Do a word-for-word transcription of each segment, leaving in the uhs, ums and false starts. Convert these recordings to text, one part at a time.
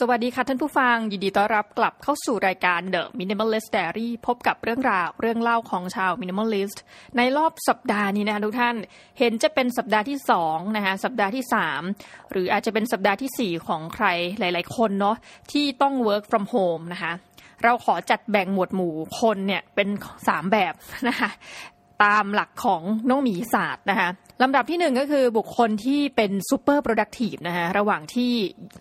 สวัสดีค่ะท่านผู้ฟังยินดีต้อนรับกลับเข้าสู่รายการ The Minimalist Diary พบกับเรื่องราวเรื่องเล่าของชาว Minimalist ในรอบสัปดาห์นี้นะคะทุกท่านเห็นจะเป็นสัปดาห์ที่สองนะคะสัปดาห์ที่สามหรืออาจจะเป็นสัปดาห์ที่สี่ของใครหลายๆคนเนาะที่ต้อง work from home นะคะเราขอจัดแบ่งหมวดหมู่คนเนี่ยเป็นสามแบบนะคะตามหลักของน้องหมีศาสตร์นะคะลำดับที่หนึ่งก็คือบุคคลที่เป็นซูเปอร์โปรดักทีฟนะคะระหว่างที่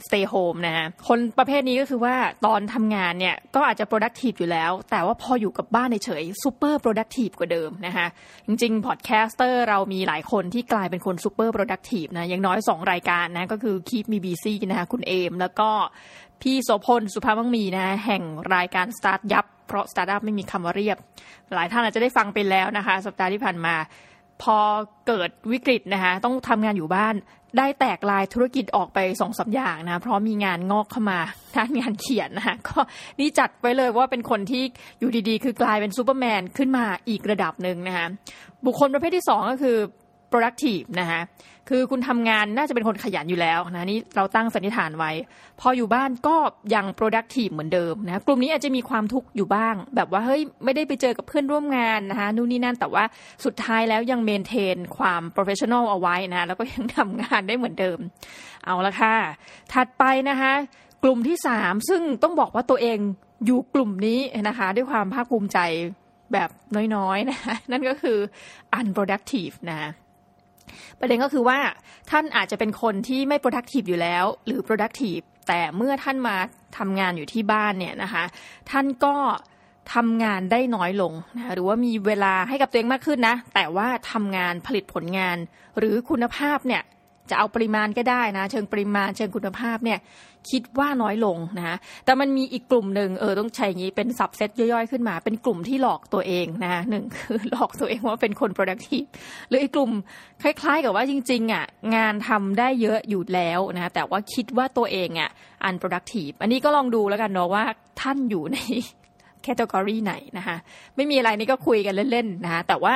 stay home นะคะคนประเภทนี้ก็คือว่าตอนทำงานเนี่ยก็อาจจะโปรดักทีฟอยู่แล้วแต่ว่าพออยู่กับบ้านเฉยซูเปอร์โปรดักทีฟกว่าเดิมนะคะจริงๆพอดแคสเตอร์เรามีหลายคนที่กลายเป็นคนซูเปอร์โปรดักทีฟนะอย่างน้อยสองรายการนะก็คือ Keep me busy นะคะคุณเอมแล้วก็พี่โสพลสุภาพมั่งมีนะแห่งรายการ Start ยับเพราะ Start-up ไม่มีคำว่าเรียบหลายท่านอาจจะได้ฟังไปแล้วนะคะสัปดาห์ที่ผ่านมาพอเกิดวิกฤตนะคะต้องทำงานอยู่บ้านได้แตกลายธุรกิจออกไป สองสาม อย่างนะเพราะมีงานงอกเข้ามาด้านงานเขียนนะคะก็นี่จัดไว้เลยว่าเป็นคนที่อยู่ดีๆคือกลายเป็นซูเปอร์แมนขึ้นมาอีกระดับนึงนะคะบุคคลประเภทที่สองก็คือproductive นะคะคือคุณทำงานน่าจะเป็นคนขยันอยู่แล้วนะนี่เราตั้งสันนิษฐานไว้พออยู่บ้านก็ยัง productive เหมือนเดิมนะกลุ่มนี้อาจจะมีความทุกข์อยู่บ้างแบบว่าเฮ้ยไม่ได้ไปเจอกับเพื่อนร่วมงานนะคะนู่นนี่นั่นแต่ว่าสุดท้ายแล้วยัง maintain ความ professional เอาไว้นะแล้วก็ยังทำงานได้เหมือนเดิมเอาละค่ะถัดไปนะคะกลุ่มที่สามซึ่งต้องบอกว่าตัวเองอยู่กลุ่มนี้นะคะด้วยความภาคภูมิใจแบบน้อยๆนะคะนั่นก็คือ unproductive นะคะประเด็นก็คือว่าท่านอาจจะเป็นคนที่ไม่ productive อยู่แล้วหรือ productive แต่เมื่อท่านมาทำงานอยู่ที่บ้านเนี่ยนะคะท่านก็ทำงานได้น้อยลงนะหรือว่ามีเวลาให้กับตัวเองมากขึ้นนะแต่ว่าทำงานผลิตผลงานหรือคุณภาพเนี่ยจะเอาปริมาณก็ได้นะเชิงปริมาณเชิงคุณภาพเนี่ยคิดว่าน้อยลงนะแต่มันมีอีกกลุ่มนึงเออต้องใช้อย่างนี้เป็นซับเซตย่อยๆขึ้นมาเป็นกลุ่มที่หลอกตัวเองนะหนึ่งคือหลอกตัวเองว่าเป็นคน productive หรืออีกกลุ่มคล้ายๆกับว่าจริงๆอ่ะงานทำได้เยอะอยู่แล้วนะแต่ว่าคิดว่าตัวเองอ่ะ unproductive อันนี้ก็ลองดูแล้วกันเนาะว่าท่านอยู่ในcategory ไหนนะคะไม่มีอะไรนี่ก็คุยกันเล่นๆนะคะแต่ว่า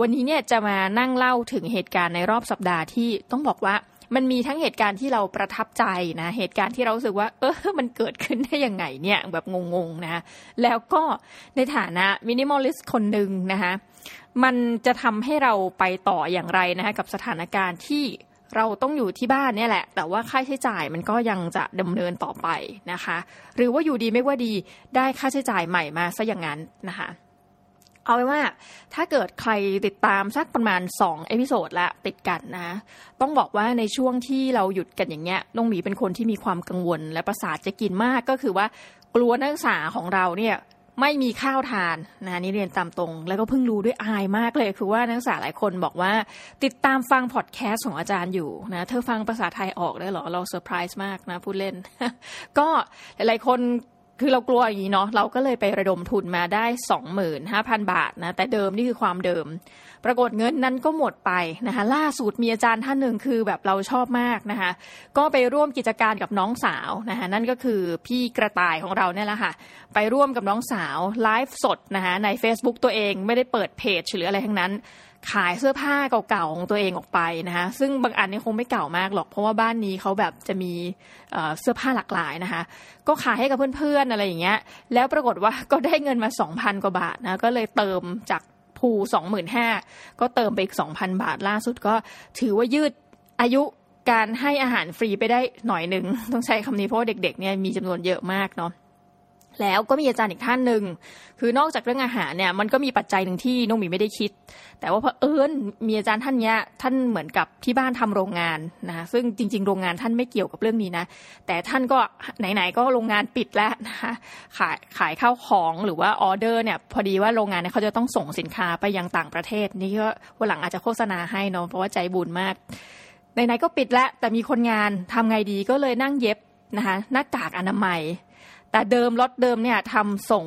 วันนี้เนี่ยจะมานั่งเล่าถึงเหตุการณ์ในรอบสัปดาห์ที่ต้องบอกว่ามันมีทั้งเหตุการณ์ที่เราประทับใจนะเหตุการณ์ที่เรารู้สึกว่าเออมันเกิดขึ้นได้ยังไงเนี่ยแบบงงๆนะแล้วก็ในฐานะ minimalist คนหนึ่งนะคะมันจะทำให้เราไปต่ออย่างไรนะคะกับสถานการณ์ที่เราต้องอยู่ที่บ้านเนี่ยแหละแต่ว่าค่าใช้จ่ายมันก็ยังจะดำเนินต่อไปนะคะหรือว่าอยู่ดีไม่ว่าดีได้ค่าใช้จ่ายใหม่มาซะอย่างนั้นนะคะเอาไว้ว่าถ้าเกิดใครติดตามสักประมาณสองเอพิโซดละติดกันนะต้องบอกว่าในช่วงที่เราหยุดกันอย่างเงี้ยน้องหมีเป็นคนที่มีความกังวลและประสาทจะกินมากก็คือว่ากลัวนักศึกษาของเราเนี่ยไม่มีข้าวทานนะนี่เรียนตามตรงแล้วก็เพิ่งรู้ด้วยอายมากเลยคือว่านักศึกษาหลายคนบอกว่าติดตามฟังพอดแคสต์ของอาจารย์อยู่นะเธอฟังภาษาไทยออกได้เหรอเราเซอร์ไพรส์มากนะพูดเล่น ก็หลายๆคนคือเรากลัวอย่างนี้เนาะเราก็เลยไประดมทุนมาได้ สองหมื่นห้าพัน บาทนะแต่เดิมนี่คือความเดิมปรากฏเงินนั้นก็หมดไปนะคะล่าสุดมีอาจารย์ท่านหนึ่งคือแบบเราชอบมากนะคะก็ไปร่วมกิจการกับน้องสาวนะคะนั่นก็คือพี่กระต่ายของเราเนี่ยแหละค่ะไปร่วมกับน้องสาวไลฟ์สดนะคะใน Facebook ตัวเองไม่ได้เปิดเพจหรืออะไรทั้งนั้นขายเสื้อผ้าเก่าๆของตัวเองออกไปนะคะซึ่งบางอันนี่คงไม่เก่ามากหรอกเพราะว่าบ้านนี้เขาแบบจะมีเอ่อเสื้อผ้าหลากหลายนะคะก็ขายให้กับเพื่อนๆอะไรอย่างเงี้ยแล้วปรากฏว่าก็ได้เงินมา สองพัน กว่าบาทนะก็เลยเติมจากภู สองหมื่นห้าพัน ก็เติมไปอีก สองพัน บาทล่าสุดก็ถือว่ายืดอายุการให้อาหารฟรีไปได้หน่อยหนึ่งต้องใช้คำนี้เพราะเด็กๆเนี่ยมีจำนวนเยอะมากเนาะแล้วก็มีอาจารย์อีกท่านหนึ่งคือนอกจากเรื่องอาหารเนี่ยมันก็มีปัจจัยหนึ่งที่น้องหมีไม่ได้คิดแต่ว่าเผอิญมีอาจารย์ท่านเนี้ยท่านเหมือนกับที่บ้านทำโรงงานนะคะซึ่งจริงๆโรงงานท่านไม่เกี่ยวกับเรื่องนี้นะแต่ท่านก็ไหนๆก็โรงงานปิดแล้วนะคะขายขายข้าวของหรือว่าออเดอร์เนี่ยพอดีว่าโรงงานเนี่ยเขาจะต้องส่งสินค้าไปยังต่างประเทศนี่ก็วันหลังอาจจะโฆษณาให้เนาะเพราะว่าใจบุญมากไหนๆก็ปิดแล้วแต่มีคนงานทำไงดีก็เลยนั่งเย็บนะคะหน้ากากอนามัยแต่เดิมล็อตเดิมเนี่ยทำส่ง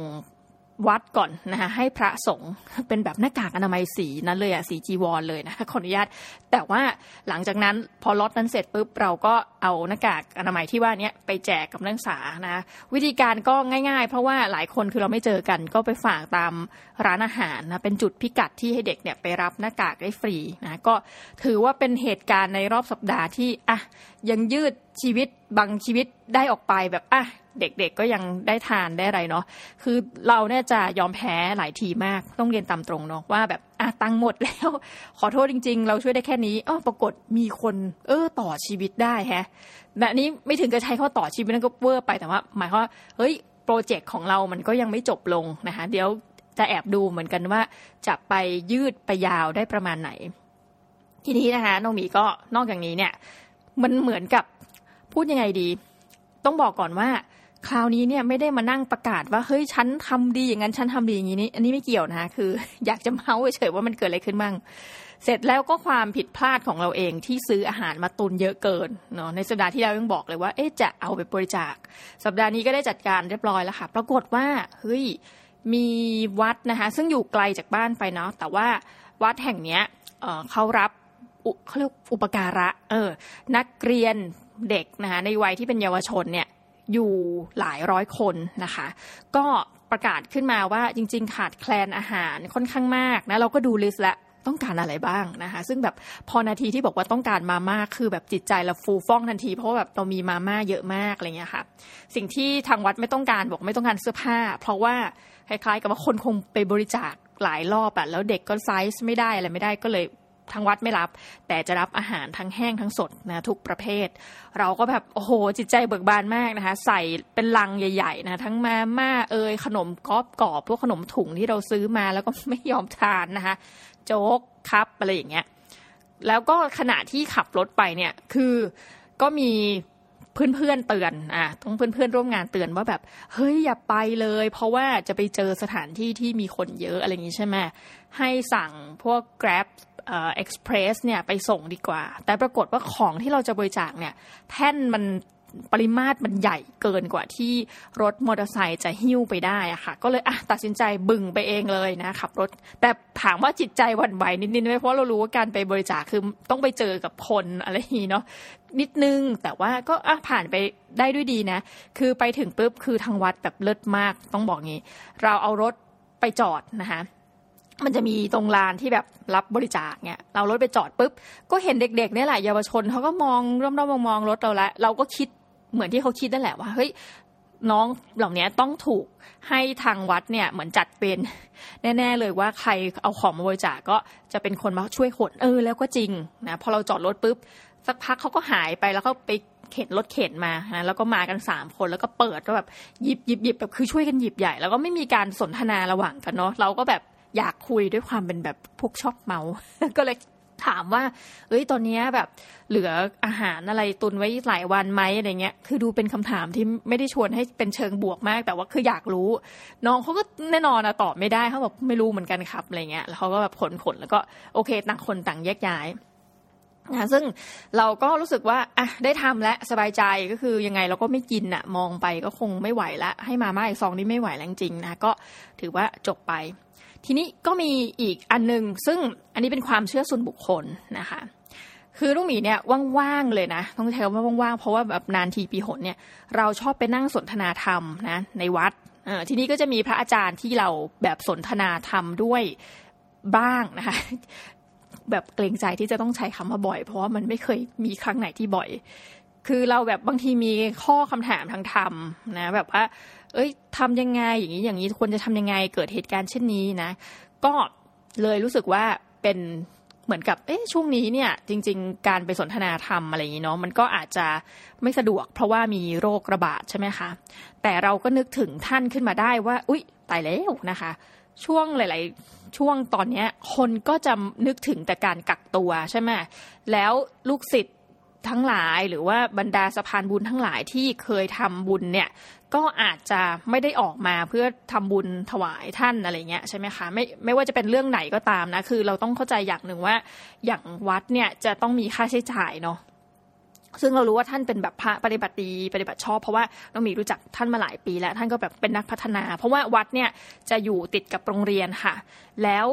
วัดก่อนนะคะให้พระสงฆ์เป็นแบบหน้ากากอนามัยสีนั้นเลยอะสีจีวรเลยนะคะขออนุญาตแต่ว่าหลังจากนั้นพอล็อตนั้นเสร็จปุ๊บเราก็เอาหน้ากากอนามัยที่ว่านี้ไปแจกกับนักศึกษานะวิธีการก็ง่ายๆเพราะว่าหลายคนคือเราไม่เจอกันก็ไปฝากตามร้านอาหารนะเป็นจุดพิกัดที่ให้เด็กเนี่ยไปรับหน้ากากได้ฟรีนะก็ถือว่าเป็นเหตุการณ์ในรอบสัปดาห์ที่อ่ะยังยืดชีวิตบางชีวิตได้ออกไปแบบอ่ะเด็กๆก็ยังได้ทานได้อะไรเนาะคือเราเนี่ยจะยอมแพ้หลายทีมากต้องเรียนตามตรงเนาะว่าแบบอ่ะตังหมดแล้วขอโทษจริงๆเราช่วยได้แค่นี้อ้อปรากฏมีคนเออต่อชีวิตได้ฮะและนี้ไม่ถึงกับใช้ข้อต่อชีวิตนั่นก็เวอร์ไปแต่ว่าหมายความว่าเฮ้ยโปรเจกต์ของเรามันก็ยังไม่จบลงนะคะเดี๋ยวจะแอบดูเหมือนกันว่าจะไปยืดไปยาวได้ประมาณไหนทีนี้นะคะน้องหมีก็นอกจากนี้เนี่ยมันเหมือนกับพูดยังไงดีต้องบอกก่อนว่าคราวนี้เนี่ยไม่ได้มานั่งประกาศว่าเฮ้ยฉันทำดีอย่างนั้นฉันทำดีอย่างนี้นี่อันนี้ไม่เกี่ยวนะคะคืออยากจะเมาส์เฉยๆว่ามันเกิดอะไรขึ้นบ้างเสร็จแล้วก็ความผิดพลาดของเราเองที่ซื้ออาหารมาตุนเยอะเกินเนาะในสัปดาห์ที่แล้วยังบอกเลยว่าเอ๊ะจะเอาไปบริจาคสัปดาห์นี้ก็ได้จัดการเรียบร้อยแล้วค่ะปรากฏว่าเฮ้ยมีวัดนะคะซึ่งอยู่ไกลจากบ้านไปเนาะแต่ว่าวัดแห่งเนี้ยเอ่อเขารับเขาเรียกอุปการะเออนักเรียนเด็กนะคะในวัยที่เป็นเยาวชนเนี่ยอยู่หลายร้อยคนนะคะก็ประกาศขึ้นมาว่าจริงๆขาดแคลนอาหารค่อนข้างมากนะเราก็ดูลิสต์แล้วต้องการอะไรบ้างนะคะซึ่งแบบพอนาทีที่บอกว่าต้องการมาม่าคือแบบจิตใจเราฟูฟ่องทันทีเพราะแบบเรามีมาม่าเยอะมากอะไรเงี้ยค่ะสิ่งที่ทางวัดไม่ต้องการบอกไม่ต้องการเสื้อผ้าเพราะว่าคล้ายๆกับว่าคนคงไปบริจาคหลายรอบอะแล้วเด็กก็ไซส์ไม่ได้อะไรไม่ได้ก็เลยทางวัดไม่รับแต่จะรับอาหารทั้งแห้งทั้งสดนะทุกประเภทเราก็แบบโอ้โหจิตใจเบิกบานมากนะคะใส่เป็นลังใหญ่ๆนะทั้งมาม่าเอยขนมกรอบๆพวกขนมถุงที่เราซื้อมาแล้วก็ไม่ยอมทานนะคะโจ๊กคัพอะไรอย่างเงี้ยแล้วก็ขณะที่ขับรถไปเนี่ยคือก็มีเพื่อนๆเตือนอ่ะต้องเพื่อนๆร่วมงานเตือนว่าแบบเฮ้ยอย่าไปเลยเพราะว่าจะไปเจอสถานที่ที่มีคนเยอะอะไรอย่างงี้ใช่ไหมให้สั่งพวก Grabเอ่อ express เนี่ยไปส่งดีกว่าแต่ปรากฏว่าของที่เราจะบริจาคเนี่ยแท่นมันปริมาตรมันใหญ่เกินกว่าที่รถมอเตอร์ไซค์จะหิ้วไปได้อะค่ะก็เลยอ่ะตัดสินใจบึ่งไปเองเลยนะขับรถแต่ถามว่าจิตใจหวั่นไหวนิดๆมั้ยเพราะเรารู้ว่าการไปบริจาคคือต้องไปเจอกับคนอะไรอย่างงี้เนาะนิดนึงแต่ว่าก็อ่ะผ่านไปได้ด้วยดีนะคือไปถึงปุ๊บคือทางวัดแบบเลิศมากต้องบอกงี้เราเอารถไปจอดนะคะมันจะมีตรงลานที่แบบรับบริจาคเนี่ยเรารถไปจอดปุ๊บก็เห็นเด็กๆเนี่ยแหละเยาวชนเขาก็มองร่วมๆมองๆรถเราแล้วเราก็คิดเหมือนที่เขาคิดนั่นแหละว่าเฮ้ยน้องเหล่านี้ต้องถูกให้ทางวัดเนี่ยเหมือนจัดเป็นแน่ๆเลยว่าใครเอาของมาบริจาคก็จะเป็นคนมาช่วยขนเออแล้วก็จริงนะพอเราจอดรถปุ๊บสักพักเขาก็หายไปแล้วก็ไปเข็นรถเข็นมานะแล้วก็มากันสามคนแล้วก็เปิดก็แบบหยิบหยิบหยิบแบบคือช่วยกันหยิบใหญ่แล้วก็ไม่มีการสนทนาระหว่างกันเนาะเราก็แบบอยากคุยด้วยความเป็นแบบพวกชอบเมาก็เลยถามว่าเอ้ยตอนนี้แบบเหลืออาหารอะไรตุนไว้หลายวันไหมอะไรเงี้ยคือดูเป็นคำถามที่ไม่ได้ชวนให้เป็นเชิงบวกมากแต่ว่าคืออยากรู้น้องเขาก็แน่นอนอะตอบไม่ได้เขาแบบไม่รู้เหมือนกันครับอะไรเงี้ยแล้วเขาก็แบบขนขนแล้วก็โอเคต่างคนต่างแยกย้ายนะซึ่งเราก็รู้สึกว่าอ่ะได้ทำและสบายใจก็คือยังไงเราก็ไม่กินอะมองไปก็คงไม่ไหวละให้มาม่าอีกซองนี้ไม่ไหวแล้วจริงนะก็ถือว่าจบไปทีนี้ก็มีอีกอันนึงซึ่งอันนี้เป็นความเชื่อส่วนบุคคลนะคะคือลูกหมีเนี่ยว่างๆเลยนะต้องใช้คำว่าว่างๆเพราะว่าแบบนานทีปีหนเนี่ยเราชอบไปนั่งสนทนาธรรมนะในวัดเอ่อทีนี้ก็จะมีพระอาจารย์ที่เราแบบสนทนาธรรมด้วยบ้างนะคะแบบเกรงใจที่จะต้องใช้คำว่าบ่อยเพราะว่ามันไม่เคยมีครั้งไหนที่บ่อยคือเราแบบบางทีมีข้อคำถามทางธรรมนะแบบว่าเอ้ยทำยังไงอย่างนี้อย่างนี้ควรจะทำยังไงเกิดเหตุการณ์เช่นนี้นะก็เลยรู้สึกว่าเป็นเหมือนกับเอ๊ะช่วงนี้เนี่ยจริงๆการไปสนทนาธรรมอะไรอย่างนี้เนาะมันก็อาจจะไม่สะดวกเพราะว่ามีโรคระบาดใช่ไหมคะแต่เราก็นึกถึงท่านขึ้นมาได้ว่าอุ๊ยตายแล้วนะคะช่วงหลายๆช่วงตอนนี้คนก็จะนึกถึงแต่การกักตัวใช่ไหมแล้วลูกศิษย์ทั้งหลายหรือว่าบรรดาสะพานบุญทั้งหลายที่เคยทำบุญเนี่ยก็อาจจะไม่ได้ออกมาเพื่อทำบุญถวายท่านอะไรเงี้ยใช่ไหมคะไม่ไม่ว่าจะเป็นเรื่องไหนก็ตามนะคือเราต้องเข้าใจอย่างหนึ่งว่าอย่างวัดเนี่ยจะต้องมีค่าใช้จ่ายเนาะ ซึ่งเรารู้ว่าท่านเป็นแบบพระปฏิบัติดีปฏิบัติชอบเพราะว่าน้องหมีรู้จักท่านมาหลายปีแล้วท่านก็แบบเป็นนักพัฒนาเพราะว่าวัดเนี่ยจะอยู่ติดกับโรงเรียนค่ะแล้ว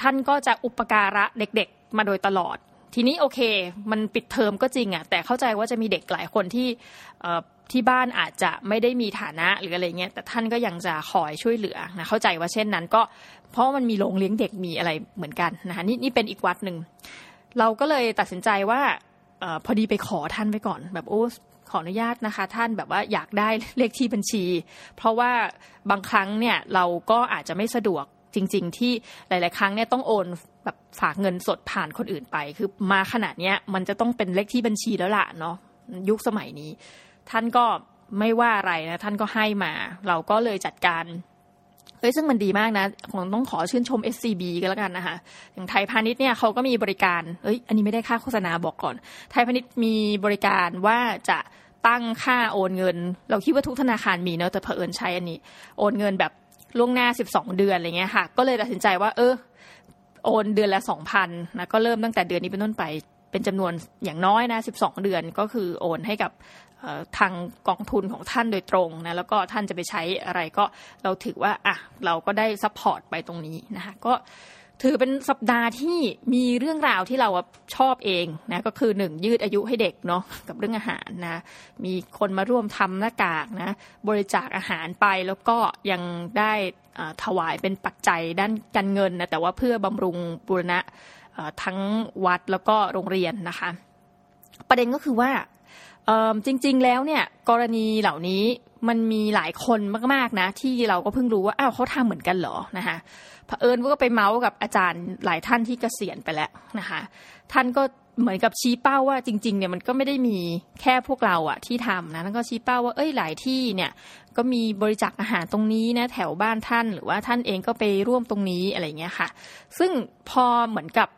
ท่านก็จะอุปการะเด็กๆมาโดยตลอดทีนี้โอเคมันปิดเทอมก็จริงอ่ะแต่เข้าใจว่าจะมีเด็กหลายคนที่ที่บ้านอาจจะไม่ได้มีฐานะหรืออะไรเงี้ยแต่ท่านก็ยังจะคอยช่วยเหลือนะเข้าใจว่าเช่นนั้นก็เพราะมันมีโรงเลี้ยงเด็กมีอะไรเหมือนกันนะคะนี่นี่เป็นอีกวัดนึงเราก็เลยตัดสินใจว่าเอ่อพอดีไปขอท่านไปก่อนแบบโอ้ขออนุญาตนะคะท่านแบบว่าอยากได้เลขที่บัญชีเพราะว่าบางครั้งเนี่ยเราก็อาจจะไม่สะดวกจริงๆที่หลายๆครั้งเนี่ยต้องโอนแบบฝากเงินสดผ่านคนอื่นไปคือมาขนาดเนี้ยมันจะต้องเป็นเลขที่บัญชีแล้วล่ะเนาะยุคสมัยนี้ท่านก็ไม่ว่าอะไรนะท่านก็ให้มาเราก็เลยจัดการเอ้ยซึ่งมันดีมากนะผมต้องขอชื่นชม เอส ซี บี ก็แล้วกันนะคะอย่างไทยพาณิชย์เนี่ยเขาก็มีบริการเอ้ยอันนี้ไม่ได้ค่าโฆษณาบอกก่อนไทยพาณิชย์มีบริการว่าจะตั้งค่าโอนเงินเราคิดว่าทุกธนาคารมีเนาะแต่เผอิญใช้อันนี้โอนเงินแบบล่วงหน้าสิบสองเดือนอะไรเงี้ยค่ะก็เลยตัดสินใจว่าเออโอนเดือนละ สองพัน นะก็เริ่มตั้งแต่เดือนนี้เป็นต้นไปเป็นจำนวนอย่างน้อยนะสิบสองเดือนก็คือโอนให้กับทางกองทุนของท่านโดยตรงนะแล้วก็ท่านจะไปใช้อะไรก็เราถือว่าอ่ะเราก็ได้ซัพพอร์ตไปตรงนี้นะคะก็ถือเป็นสัปดาห์ที่มีเรื่องราวที่เราชอบเองนะก็คือหนึ่งยืดอายุให้เด็กเนาะกับเรื่องอาหารนะมีคนมาร่วมทำหน้ากากนะบริจาคอาหารไปแล้วก็ยังได้ถวายเป็นปัจจัยด้านการเงินนะแต่ว่าเพื่อบำรุงบูรณะทั้งวัดแล้วก็โรงเรียนนะคะประเด็นก็คือว่าจริงๆแล้วเนี่ยกรณีเหล่านี้มันมีหลายคนมากๆนะที่เราก็เพิ่งรู้ว่าอ้าวเขาทำเหมือนกันเหรอนะคะเผอิญว่าก็ไปเมาส์กับอาจารย์หลายท่านที่เกษียณไปแล้วนะคะท่านก็เหมือนกับชี้เป้าว่าจริงๆเนี่ยมันก็ไม่ได้มีแค่พวกเราอะที่ทำนะท่านก็ชี้เป้าว่าเอ้ยหลายที่เนี่ยก็มีบริจาคอาหารตรงนี้นะแถวบ้านท่านหรือว่าท่านเองก็ไปร่วมตรงนี้อะไรเงี้ยค่ะซึ่งพอเหมือนกับ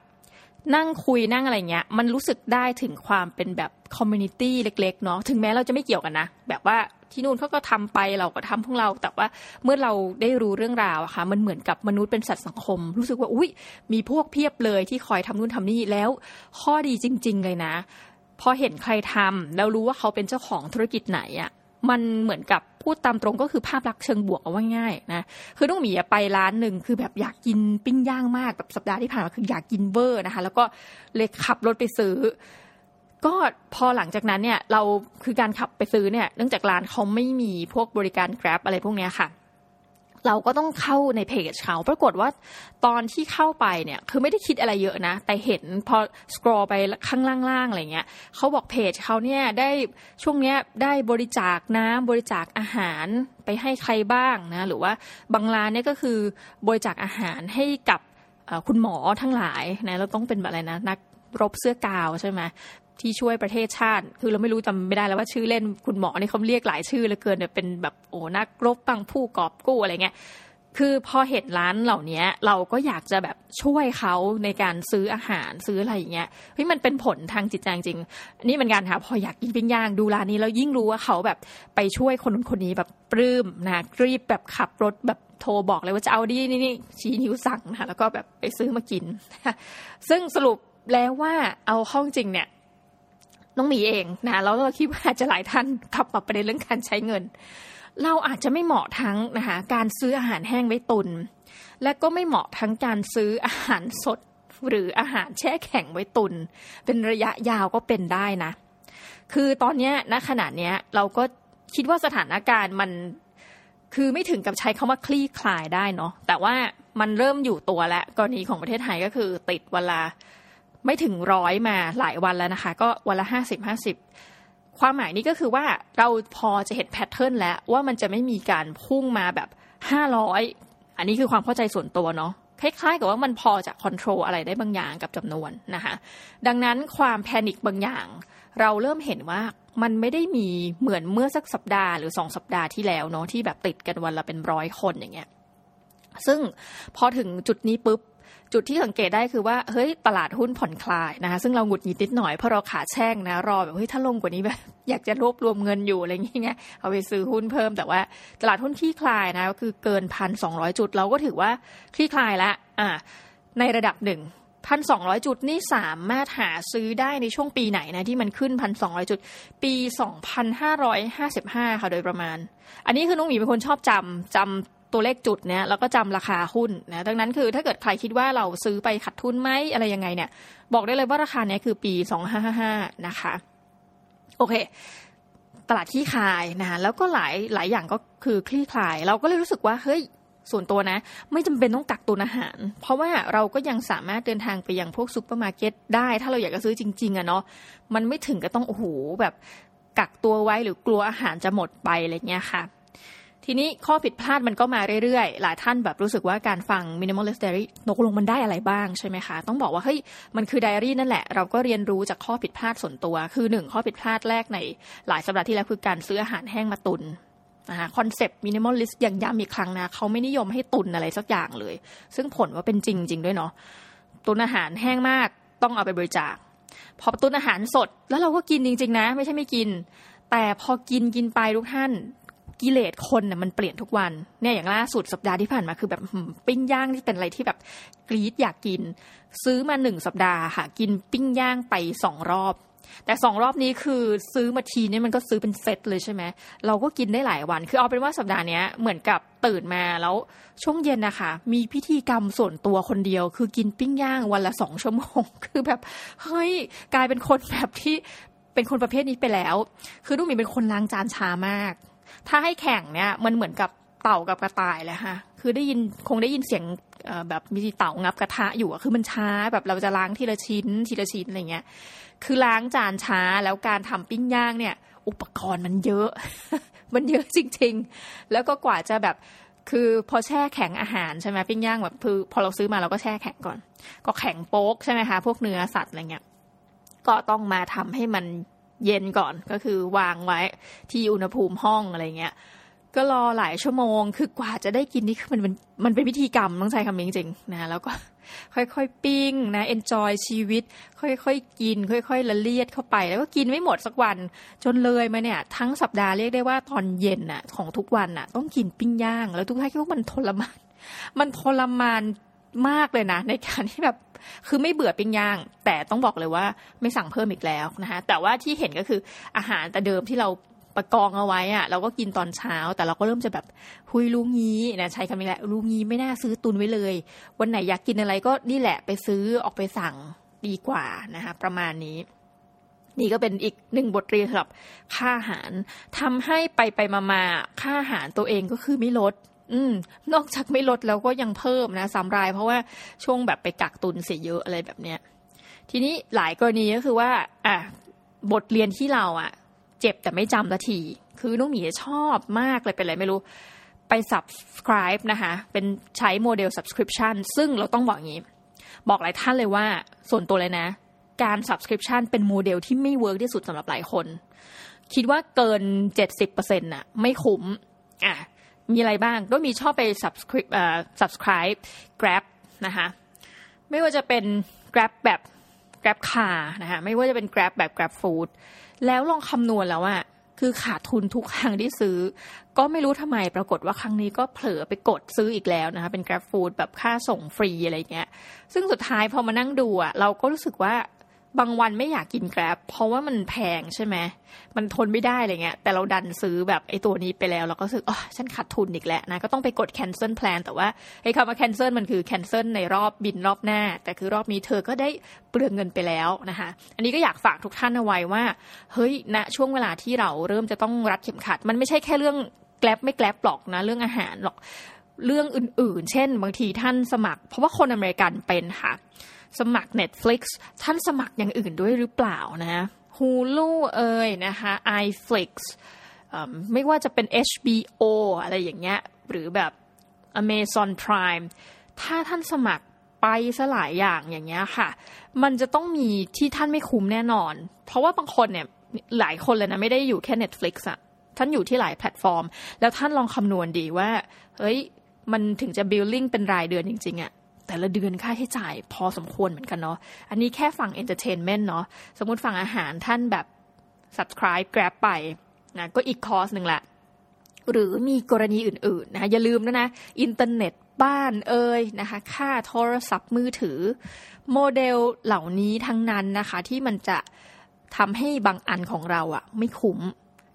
นั่งคุยนั่งอะไรเงี้ยมันรู้สึกได้ถึงความเป็นแบบคอมมูนิตี้เล็กๆเนาะถึงแม้เราจะไม่เกี่ยวกันนะแบบว่าที่นู่นเขาก็ทำไปเราก็ทำพวกเราแต่ว่าเมื่อเราได้รู้เรื่องราวอะค่ะมันเหมือนกับมนุษย์เป็นสัตว์สังคมรู้สึกว่าอุ๊ยมีพวกเพียบเลยที่คอยทำนู่นทำนี่แล้วข้อดีจริงๆเลยนะพอเห็นใครทำแล้วรู้ว่าเขาเป็นเจ้าของธุรกิจไหนอะมันเหมือนกับพูดตามตรงก็คือภาพลักษณ์เชิงบวกเอาว่าง่ายนะคือน้องหมีไปร้านหนึ่งคือแบบอยากกินปิ้งย่างมากแบบสัปดาห์ที่ผ่านมาคืออยากกินเวอร์นะคะแล้วก็เลยขับรถไปซื้อก็พอหลังจากนั้นเนี่ยเราคือการขับไปซื้อเนี่ยเนื่องจากร้านเขาไม่มีพวกบริการ Grab อะไรพวกเนี้ยค่ะเราก็ต้องเข้าในเพจเขาปรากฏว่าตอนที่เข้าไปเนี่ยคือไม่ได้คิดอะไรเยอะนะแต่เห็นพอสครอลไปข้างล่างๆอะไรเงี้ยเขาบอกเพจเขาเนี่ยได้ช่วงเนี้ยได้บริจาคน้ำบริจาคอาหารไปให้ใครบ้างนะหรือว่าบางร้านเนี่ยก็คือบริจาคอาหารให้กับคุณหมอทั้งหลายนะเราต้องเป็นอะไรนะนักรบเสื้อกาวใช่ไหมที่ช่วยประเทศชาติคือเราไม่รู้จำไม่ได้แล้วว่าชื่อเล่นคุณหมอนี่เขาเรียกหลายชื่อเหลือเกินเนี่ยเป็นแบบโอ้นักรบปังผู้กอบกู้อะไรเงี้ยคือพอเห็นร้านเหล่านี้เราก็อยากจะแบบช่วยเขาในการซื้ออาหารซื้ออะไรอย่างเงี้ยเฮ้ยมันเป็นผลทางจิตใจจริงนี่เหมือนกันค่ะพออยากกินปิ้งย่างดูร้านนี้แล้วยิ่งรู้ว่าเขาแบบไปช่วยคนนู้นคนนี้แบบปลื้มนะรีบแบบขับรถแบบโทรบอกเลยว่าจะเอาดินี่นี่ชี้นิ้วสั่งนะแล้วก็แบบไปซื้อมากินซึ่งสรุปแล้วว่าเอาข้อจริงเนี่ยน้องหมีเองนะแล้วเราคิดว่าอาจจะหลายท่านกลับมาประเด็นเรื่องการใช้เงินเราอาจจะไม่เหมาะทั้งนะคะการซื้ออาหารแห้งไว้ตุนและก็ไม่เหมาะทั้งการซื้ออาหารสดหรืออาหารแช่แข็งไว้ตุนเป็นระยะยาวก็เป็นได้นะคือตอนนี้ณขณะเนี้ยเราก็คิดว่าสถานการณ์มันคือไม่ถึงกับใช้คำว่าคลี่คลายได้เนาะแต่ว่ามันเริ่มอยู่ตัวแล้วกรณีของประเทศไทยก็คือติดเวลาไม่ถึงร้อยมาหลายวันแล้วนะคะก็วันละห้าสิบ ห้าสิบความหมายนี้ก็คือว่าเราพอจะเห็นแพทเทิร์นแล้วว่ามันจะไม่มีการพุ่งมาแบบห้าร้อยอันนี้คือความเข้าใจส่วนตัวเนาะคล้ายๆกับว่ามันพอจะคอนโทรลอะไรได้บางอย่างกับจำนวนนะคะดังนั้นความแพนิคบางอย่างเราเริ่มเห็นว่ามันไม่ได้มีเหมือนเมื่อสักสัปดาห์หรือสองสัปดาห์ที่แล้วเนาะที่แบบติดกันวันละเป็นร้อยคนอย่างเงี้ยซึ่งพอถึงจุดนี้ปุ๊บจุดที่สังเกตได้คือว่าเฮ้ยตลาดหุ้นผ่อนคลายนะคะซึ่งเราหงุดหงิดนิดหน่อยเพราะเราขาแช่งนะรอแบบเฮ้ยถ้าลงกว่านี้แบบอยากจะรวบรวมเงินอยู่อะไรอย่างเงี้ยเอาไปซื้อหุ้นเพิ่มแต่ว่าตลาดหุ้นคลี่คลายนะก็คือเกิน หนึ่งพันสองร้อย จุดเราก็ถือว่าคลี่คลายแล้วอ่าในระดับหนึ่ง หนึ่งพันสองร้อย จุดนี่สามารถหาซื้อได้ในช่วงปีไหนนะที่มันขึ้น หนึ่งพันสองร้อย จุดปีสองพันห้าร้อยห้าสิบห้าค่ะโดยประมาณอันนี้คือน้องหมีเป็นคนชอบจำจำตัวเลขจุดเนี่ยแล้วก็จำราคาหุ้นนะดังนั้นคือถ้าเกิดใครคิดว่าเราซื้อไปขัดทุนไหมอะไรยังไงเนี่ยบอกได้เลยว่าราคาเนี้ยคือปีสองพันห้าร้อยห้าสิบห้านะคะโอเคตลาดคลี่คลายนะแล้วก็หลายหลายอย่างก็คือคลี่คลายเราก็เลยรู้สึกว่าเฮ้ยส่วนตัวนะไม่จำเป็นต้องกักตุนอาหารเพราะว่าเราก็ยังสามารถเดินทางไปยังพวกซุปเปอร์มาร์เก็ตได้ถ้าเราอยากจะซื้อจริงๆอะเนาะมันไม่ถึงก็ต้องโอ้โหแบบกักตัวไว้หรือกลัวอาหารจะหมดไปอะไรเงี้ยค่ะทีนี้ข้อผิดพลาดมันก็มาเรื่อยๆหลายท่านแบบรู้สึกว่าการฟัง Minimalist Diary นกลงมันได้อะไรบ้างใช่ไหมคะต้องบอกว่าเฮ้ยมันคือไดอารี่นั่นแหละเราก็เรียนรู้จากข้อผิดพลาดส่วนตัวคือหนึ่งข้อผิดพลาดแรกในหลายสัปดาห์ที่แล้วคือการซื้ออาหารแห้งมาตุนนะคะคอนเซปต์ Minimalist ยังย้ำอีกครั้งนะเขาไม่นิยมให้ตุนอะไรสักอย่างเลยซึ่งผลว่าเป็นจริงจริงด้วยเนาะตุนอาหารแห้งมากต้องเอาไปบริจาคพอตุนอาหารสดแล้วเราก็กินจริงๆนะไม่ใช่ไม่กินแต่พอกินกินไปทุกท่านกิเลสคนน่ะมันเปลี่ยนทุกวันเนี่ยอย่างล่าสุดสัปดาห์ที่ผ่านมาคือแบบปิ้งย่างที่เป็นอะไรที่แบบกรี๊ดอยากกินซื้อมาหนึ่งสัปดาห์ค่ะกินปิ้งย่างไปสองรอบแต่สองรอบนี้คือซื้อมาทีนี่มันก็ซื้อเป็นเซตเลยใช่ไหมเราก็กินได้หลายวันคือเอาเป็นว่าสัปดาห์นี้เหมือนกับตื่นมาแล้วช่วงเย็นนะคะมีพิธีกรรมส่วนตัวคนเดียวคือกินปิ้งย่างวันละสองชั่วโมงคือแบบเฮ้ยกลายเป็นคนแบบที่เป็นคนประเภทนี้ไปแล้วคือนุ่มเป็นคนล้างจานช้ามากถ้าให้แข่งเนี่ยมันเหมือนกับเต่ากับกระต่ายเลยค่ะคือได้ยินคงได้ยินเสียงแบบมีเต่างับกระทะอยู่คือมันช้าแบบเราจะล้างทีละชิ้นทีละชิ้นอะไรเงี้ยคือล้างจานช้าแล้วการทำปิ้งย่างเนี่ยอุปกรณ์มันเยอะ มันเยอะจริงๆแล้วก็กว่าจะแบบคือพอแช่แข็งอาหารใช่ไหมปิ้งย่างแบบคือพอเราซื้อมาเราก็แช่แข็งก่อนก็แข็งโป๊กใช่ไหมคะพวกเนื้อสัตว์อะไรเงี้ยก็ต้องมาทำให้มันเย็นก่อนก็คือวางไว้ที่อุณหภูมิห้องอะไรเงี้ยก็รอหลายชั่วโมงคือกว่าจะได้กินนี่คือมันมันมันเป็นพิธีกรรมต้องใช้คำนี้จริงๆนะแล้วก็ค่อยๆปิ้งนะ enjoy ชีวิตค่อยๆกินค่อยๆละเลียดเข้าไปแล้วก็กินไม่หมดสักวันจนเลยมาเนี่ยทั้งสัปดาห์เรียกได้ว่าตอนเย็นน่ะของทุกวันน่ะต้องกินปิ้งย่างแล้วทุกท่านคิดว่ามันทรมานมันทรมานมากเลยนะในการที่แบบคือไม่เบื่อปิ้งย่างแต่ต้องบอกเลยว่าไม่สั่งเพิ่มอีกแล้วนะคะแต่ว่าที่เห็นก็คืออาหารแต่เดิมที่เราประกองเอาไว้อะเราก็กินตอนเช้าแต่เราก็เริ่มจะแบบหุยลูกงี้นะใช้คำนี้แหละลูกงี้ไม่น่าซื้อตุนไว้เลยวันไหนอยากกินอะไรก็นี่แหละไปซื้อออกไปสั่งดีกว่านะคะประมาณนี้นี่ก็เป็นอีกหนึ่งบทเรียนสำหรับค่าอาหารทำให้ไปไปมามาค่าอาหารตัวเองก็คือไม่ลดอืมนอกจากไม่ลดแล้วก็ยังเพิ่มนะซ้ำรายเพราะว่าช่วงแบบไปกักตุนเสียเยอะอะไรแบบเนี้ยทีนี้หลายกรณีก็คือว่าอ่ะบทเรียนที่เราอ่ะเจ็บแต่ไม่จำละทีคือน้องหมีชอบมากเลยเป็นอะไรไม่รู้ไป subscribe นะคะเป็นใช้โมเดล subscription ซึ่งเราต้องบอกอย่างนี้บอกหลายท่านเลยว่าส่วนตัวเลยนะการ subscription เป็นโมเดลที่ไม่เวิร์กที่สุดสำหรับหลายคนคิดว่าเกิน เจ็ดสิบเปอร์เซ็นต์ น่ะไม่คุ้มอ่ะมีอะไรบ้างด้วยมีชอบไป subscribe เอ่อ subscribe Grab นะคะไม่ว่าจะเป็น Grab แบบ Grab Car นะคะไม่ว่าจะเป็น Grab แบบ Grab Food แล้วลองคำนวณแล้วอ่ะคือขาดทุนทุกครั้งที่ซื้อก็ไม่รู้ทำไมปรากฏว่าครั้งนี้ก็เผลอไปกดซื้ออีกแล้วนะคะเป็น Grab Food แบบค่าส่งฟรีอะไรเงี้ยซึ่งสุดท้ายพอมานั่งดูอ่ะเราก็รู้สึกว่าบางวันไม่อยากกิน Grab เพราะว่ามันแพงใช่ไหมมันทนไม่ได้อะไรเงี้ยแต่เราดันซื้อแบบไอ้ตัวนี้ไปแล้วเราก็รู้สึกอ๋อฉันขาดทุนอีกแล้วนะก็ต้องไปกด cancel plan แต่ว่าไอ้คำว่า cancel มันคือ cancel ในรอบบินรอบหน้าแต่คือรอบนี้เธอก็ได้เปลืองเงินไปแล้วนะคะอันนี้ก็อยากฝากทุกท่านเอาไว้ว่าเฮ้ยณช่วงเวลาที่เราเริ่มจะต้องรัดเข็มขัดมันไม่ใช่แค่เรื่อง Grab ไม่ Grab หรอกนะเรื่องอาหารหรอกเรื่องอื่นๆเช่นบางทีท่านสมัครเพราะว่าคนอเมริกันเป็นค่ะสมัคร Netflix ท่านสมัครอย่างอื่นด้วยหรือเปล่านะ Hulu เอ่ยนะคะ iFlix ไม่ว่าจะเป็น เอช บี โอ อะไรอย่างเงี้ยหรือแบบ Amazon Prime ถ้าท่านสมัครไปซะหลายอย่างอย่างเงี้ยค่ะมันจะต้องมีที่ท่านไม่คุ้มแน่นอนเพราะว่าบางคนเนี่ยหลายคนเลยนะไม่ได้อยู่แค่ Netflix อะท่านอยู่ที่หลายแพลตฟอร์มแล้วท่านลองคำนวณดีว่าเฮ้ยมันถึงจะ billing เป็นรายเดือนจริงๆอะแต่ละเดือนค่าใช้จ่ายพอสมควรเหมือนกันเนาะอันนี้แค่ฝั่ง entertainment เนาะสมมุติฝั่งอาหารท่านแบบ subscribe Grab ไปนะก็อีกคอร์สหนึ่งละหรือมีกรณีอื่นๆนะอย่าลืมนะนะอินเทอร์เน็ตบ้านเอ่ยนะคะค่าโทรศัพท์มือถือ โมเดลเหล่านี้ทั้งนั้นนะคะที่มันจะทำให้บางอันของเราอ่ะไม่คุ้ม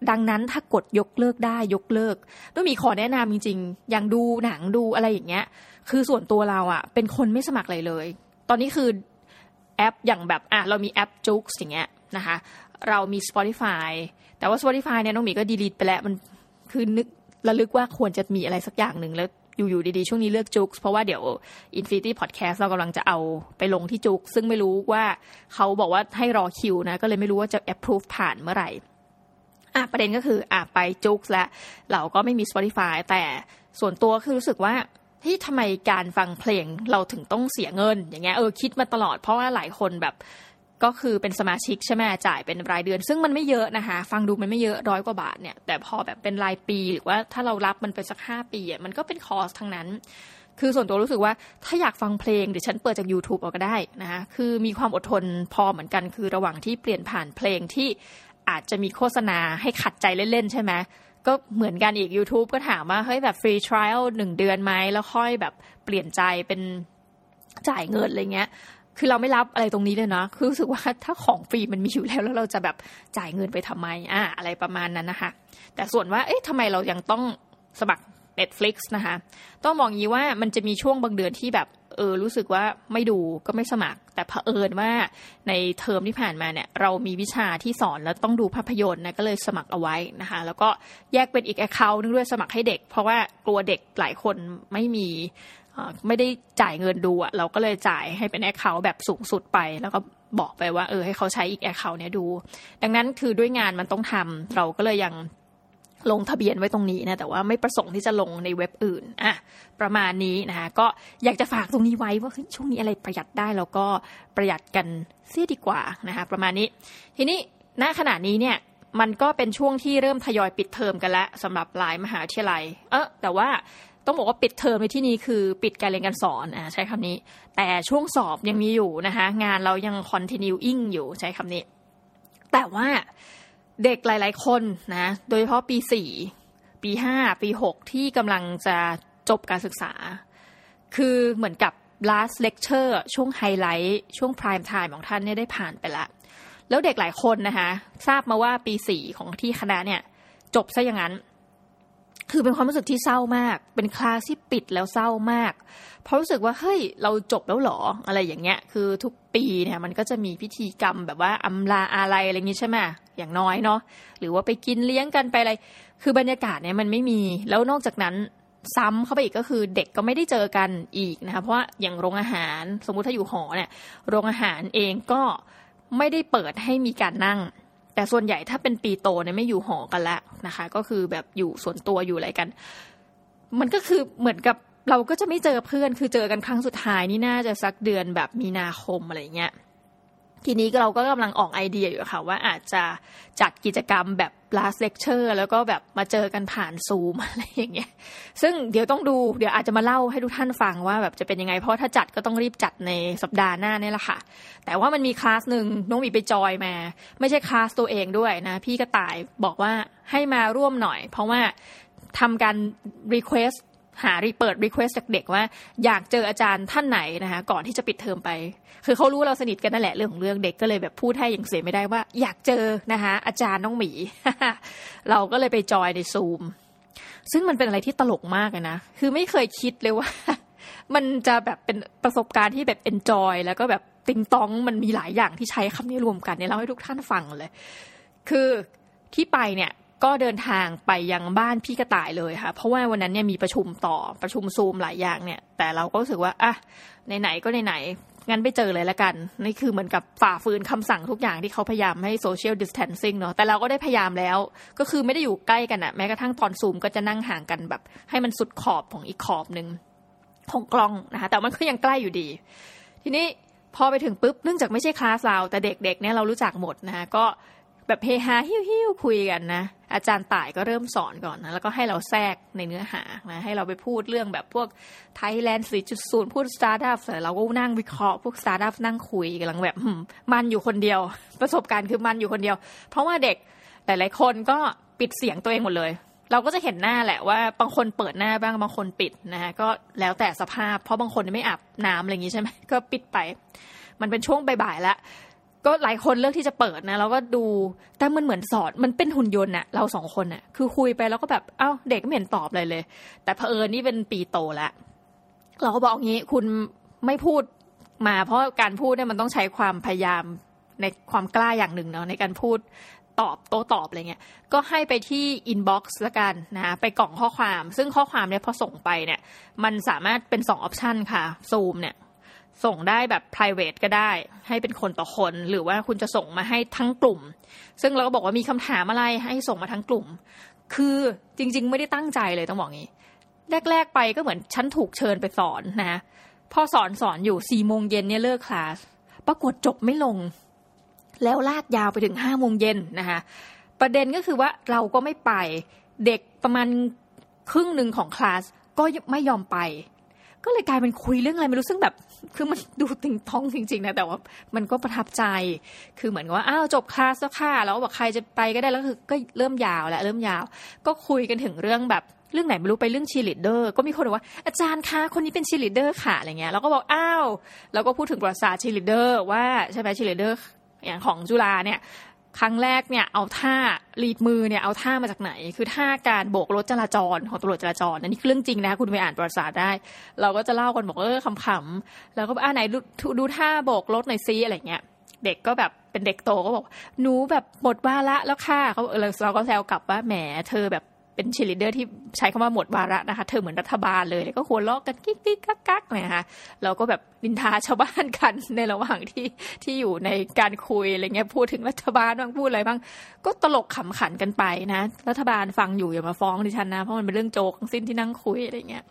ดังนั้นถ้ากดยกเลิกได้ยกเลิกด้วยมีขอแนะนำจริงๆอย่างดูหนังดูอะไรอย่างเงี้ยคือส่วนตัวเราอ่ะเป็นคนไม่สมัครอะไรเลยตอนนี้คือแอปอย่างแบบอ่ะเรามีแอป Jokes อย่างเงี้ยนะคะเรามี Spotify แต่ว่า Spotify เนี่ยน้องหมีก็ดีลีทไปแล้วมันคือนึกระลึกว่าควรจะมีอะไรสักอย่างนึงแล้วอยู่ๆดีๆช่วงนี้เลือก Jokes เพราะว่าเดี๋ยว Infinity Podcast เรากำลังจะเอาไปลงที่ Jokes ซึ่งไม่รู้ว่าเขาบอกว่าให้รอคิวนะก็เลยไม่รู้ว่าจะ approve ผ่านเมื่อไหร่อ่ะประเด็นก็คืออ่ะไป Jokes แล้วเราก็ไม่มี Spotify แต่ส่วนตัวคือรู้สึกว่าที่ทำไมการฟังเพลงเราถึงต้องเสียเงินอย่างเงี้ยเออคิดมาตลอดเพราะว่าหลายคนแบบก็คือเป็นสมาชิกใช่ไหมจ่ายเป็นรายเดือนซึ่งมันไม่เยอะนะคะฟังดูมันไม่เยอะร้อยกว่าบาทเนี่ยแต่พอแบบเป็นรายปีหรือว่าถ้าเรารับมันไปสักห้าปีอ่ะมันก็เป็นคอร์สทั้งนั้นคือส่วนตัวรู้สึกว่าถ้าอยากฟังเพลงเดี๋ยวฉันเปิดจาก YouTube เอาก็ได้นะคะคือมีความอดทนพอเหมือนกันคือระหว่างที่เปลี่ยนผ่านเพลงที่อาจจะมีโฆษณาให้ขัดใจเล่นๆใช่ไหมก็เหมือนกันอีก YouTube ก็ถามว่าเฮ้ยแบบฟรีทริอัลหนึ่งเดือนไหมแล้วค่อยแบบเปลี่ยนใจเป็นจ่ายเงินอะไรเงี้ยคือเราไม่รับอะไรตรงนี้เลยเนาะคือรู้สึกว่าถ้าของฟรีมันมีอยู่แล้วแล้วเราจะแบบจ่ายเงินไปทำไมอ่าอะไรประมาณนั้นนะคะแต่ส่วนว่าเอ๊ะทำไมเรายังต้องสมัคร Netflix นะคะต้องมองงี้ว่ามันจะมีช่วงบางเดือนที่แบบเออรู้สึกว่าไม่ดูก็ไม่สมัครแต่เผอิญว่าในเทอมที่ผ่านมาเนี่ยเรามีวิชาที่สอนแล้วต้องดูภาพยนตร์นะก็เลยสมัครเอาไว้นะคะแล้วก็แยกเป็นอีก account นึงด้วยสมัครให้เด็กเพราะว่ากลัวเด็กหลายคนไม่มีไม่ได้จ่ายเงินดูอ่ะเราก็เลยจ่ายให้เป็น account แบบสูงสุดไปแล้วก็บอกไปว่าเออให้เขาใช้อีก account เนี่ยดูดังนั้นคือด้วยงานมันต้องทำเราก็เลยยังลงทะเบียนไว้ตรงนี้นะแต่ว่าไม่ประสงค์ที่จะลงในเว็บอื่นอ่ะประมาณนี้นะคะก็อยากจะฝากตรงนี้ไว้ว่าช่วงนี้อะไรประหยัดได้แล้วก็ประหยัดกันเสียดีกว่านะคะประมาณนี้ทีนี้ณขณะนี้เนี่ยมันก็เป็นช่วงที่เริ่มทยอยปิดเทอมกันแล้วสำหรับหลายมหาวิทยาลัยเออแต่ว่าต้องบอกว่าปิดเทอมในที่นี้คือปิดการเรียนการสอนอ่ะใช้คำนี้แต่ช่วงสอบยังมีอยู่นะคะงานเรายัง continuing อยู่ใช้คำนี้แต่ว่าเด็กหลายๆคนนะโดยเฉพาะปีสี่ปีห้าปีหกที่กำลังจะจบการศึกษาคือเหมือนกับ last lecture ช่วงไฮไลท์ช่วง prime time ของท่านเนี่ยได้ผ่านไปละแล้วเด็กหลายคนนะคะทราบมาว่าปีสี่ของที่คณะเนี่ยจบซะอย่างนั้นคือเป็นความรู้สึกที่เศร้ามากเป็นคลาสที่ปิดแล้วเศร้ามากเพราะรู้สึกว่าเฮ้ยเราจบแล้วหรออะไรอย่างเงี้ยคือทุกปีเนี่ยมันก็จะมีพิธีกรรมแบบว่าอำลาอะไรอะไรอย่างงี้ใช่ไหมอย่างน้อยเนาะหรือว่าไปกินเลี้ยงกันไปอะไรคือบรรยากาศเนี่ยมันไม่มีแล้วนอกจากนั้นซ้ำเข้าไปอีกก็คือเด็กก็ไม่ได้เจอกันอีกนะคะเพราะว่าอย่างโรงอาหารสมมุติถ้าอยู่หอเนี่ยโรงอาหารเองก็ไม่ได้เปิดให้มีการนั่งแต่ส่วนใหญ่ถ้าเป็นปีโตเนี่ยไม่อยู่หอกันละนะคะก็คือแบบอยู่ส่วนตัวอยู่อะไรกันมันก็คือเหมือนกับเราก็จะไม่เจอเพื่อนคือเจอกันครั้งสุดท้ายนี่น่าจะสักเดือนแบบมีนาคมอะไรเงี้ยทีนี้เราก็กำลังออกไอเดียอยู่ค่ะว่าอาจจะจัดกิจกรรมแบบ last lecture แล้วก็แบบมาเจอกันผ่านซูมอะไรอย่างเงี้ยซึ่งเดี๋ยวต้องดูเดี๋ยวอาจจะมาเล่าให้ทุกท่านฟังว่าแบบจะเป็นยังไงเพราะถ้าจัดก็ต้องรีบจัดในสัปดาห์หน้านี่แหละค่ะแต่ว่ามันมีคลาสหนึ่งน้องมีไปจอยมาไม่ใช่คลาสตัวเองด้วยนะพี่กระต่ายบอกว่าให้มาร่วมหน่อยเพราะว่าทำการ request หาเปิด request จากเด็กว่าอยากเจออาจารย์ท่านไหนนะคะก่อนที่จะปิดเทอมไปคือเขารู้เราสนิทกันนั่นแหละเรื่องของเรื่องเด็กก็เลยแบบพูดให้อย่างเสียไม่ได้ว่าอยากเจอนะคะอาจารย์น้องหมี เราก็เลยไปจอยในซูมซึ่งมันเป็นอะไรที่ตลกมากเลยนะคือไม่เคยคิดเลยว่า มันจะแบบเป็นประสบการณ์ที่แบบเอนจอยแล้วก็แบบติงตองมันมีหลายอย่างที่ใช้คำนี้รวมกันเนี่ยเล่าให้ทุกท่านฟังเลยคือที่ไปเนี่ยก็เดินทางไปยังบ้านพี่กระต่ายเลยค่ะเพราะว่าวันนั้นเนี่ยมีประชุมต่อประชุมซูมหลายอย่างเนี่ยแต่เราก็รู้สึกว่าอ่ะไหนๆก็ไหนๆงั้นไปเจอเลยละกันนี่คือเหมือนกับฝ่าฝืนคำสั่งทุกอย่างที่เขาพยายามให้ social distancing เนาะแต่เราก็ได้พยายามแล้วก็คือไม่ได้อยู่ใกล้กันอะแม้กระทั่งตอนซูมก็จะนั่งห่างกันแบบให้มันสุดขอบของอีกขอบนึงของกล้องนะคะแต่มันก็ยังใกล้อยู่ดีทีนี้พอไปถึงปุ๊บเนื่องจากไม่ใช่คลาสเราแต่เด็กๆเนี่ยเรารู้จักหมดนะคะก็แบบเฮฮาฮิ้วๆคุยกันนะอาจารย์ต่ายก็เริ่มสอนก่อนนะแล้วก็ให้เราแทรกในเนื้อหานะให้เราไปพูดเรื่องแบบพวก Thailand สี่จุดศูนย์ พูด Start-up เสร็จเราก็นั่งวิเคราะห์พวก Start-up นั่งคุยกำลังแบบมันอยู่คนเดียวประสบการณ์คือมันอยู่คนเดียวเพราะว่าเด็กหลายๆคนก็ปิดเสียงตัวเองหมดเลยเราก็จะเห็นหน้าแหละว่าบางคนเปิดหน้าบ้างบางคนปิดนะฮะก็แล้วแต่สภาพเพราะบางคนไม่อาบน้ำอะไรอย่างงี้ใช่ไหมก็ปิดไป มันเป็นช่วงบ่ายๆแล้วก็หลายคนเลือกที่จะเปิดนะแล้วก็ดูแต่มันเหมือนสอนมันเป็นหุ่นยนต์น่ะเราสองคนน่ะคือคุยไปแล้วก็แบบเอ้าเด็กไม่เห็นตอบเลยเลยแต่เผอิญนี่เป็นปีโตแล้วเราก็บอกงี้คุณไม่พูดมาเพราะการพูดเนี่ยมันต้องใช้ความพยายามในความกล้าอย่างหนึ่งเนาะในการพูดตอบโต้ตอบอะไรเงี้ยก็ให้ไปที่อินบ็อกซ์ละกันนะไปกล่องข้อความซึ่งข้อความเนี่ยพอส่งไปเนี่ยมันสามารถเป็นสองออปชันค่ะซูมเนี่ยส่งได้แบบ private ก็ได้ให้เป็นคนต่อคนหรือว่าคุณจะส่งมาให้ทั้งกลุ่มซึ่งเราก็บอกว่ามีคำถามอะไรให้ส่งมาทั้งกลุ่มคือจริงๆไม่ได้ตั้งใจเลยต้องบอกงี้แรกๆไปก็เหมือนฉันถูกเชิญไปสอนนะพอสอนสอนอยู่สี่โมงเย็นเนี่ยเลิกคลาสปรากฏจบไม่ลงแล้วลากยาวไปถึงห้าโมงเย็นนะคะประเด็นก็คือว่าเราก็ไม่ไปเด็กประมาณครึ่งหนึ่งของคลาสก็ไม่ยอมไปก็เลยกลายเป็นคุยเรื่องอะไรไม่รู้ซึ่งแบบคือมันดูติงท้องจริงๆนะแต่ว่ามันก็ประทับใจคือเหมือนกับว่าอ้าวจบคลาสแล้วค่ะแล้วบอกใครจะไปก็ได้แล้วคือก็เริ่มยาวแล้วเริ่มยาวก็คุยกันถึงเรื่องแบบเรื่องไหนไม่รู้ไปเรื่องชีลีดเดอร์ก็มีคนบอกว่าอาจารย์คะคนนี้เป็นชีลีดเดอร์ค่ะอะไรเงี้ยเราก็บอกอ้าวเราก็พูดถึงประวัติศาสตร์ชีลีดเดอร์ว่าใช่ไหมชีลีดเดอร์อย่างของจุฬาเนี่ยครั้งแรกเนี่ยเอาท่าลีดมือเนี่ยเอาท่ามาจากไหนคือท่าการโบกรถจราจรของตำรวจจราจรอันนี้เรื่องจริงนะคุณไปอ่านประวัติศาสตร์ได้เราก็จะเล่ากันบอกเออขำๆแล้วก็อ่าไหนดูดูท่าโบกรถหน่อยซิอะไรเงี้ยเด็กก็แบบเป็นเด็กโตก็บอกหนูแบบหมดวาระแล้วค่ะเขาเราก็แซวกลับว่าแหมเธอแบบเป็นชีลีดเดอร์ที่ใช้คำว่าหมดวาระนะคะเธอเหมือนรัฐบาลเลยก็หัวเราะกันกิ๊กกิ๊กกักกักเลยนะคะเราก็แบบนินทาชาวบ้านกันในระหว่างที่ที่อยู่ในการคุยอะไรเงี้ยพูดถึงรัฐบาลบ้างพูดอะไรบ้างก็ตลกขำขันกันไปนะรัฐบาลฟังอยู่อย่ามาฟ้องดิฉันนะเพราะมันเป็นเรื่องโจกทั้งสิ้นที่นั่งคุยอะไรเงี้ย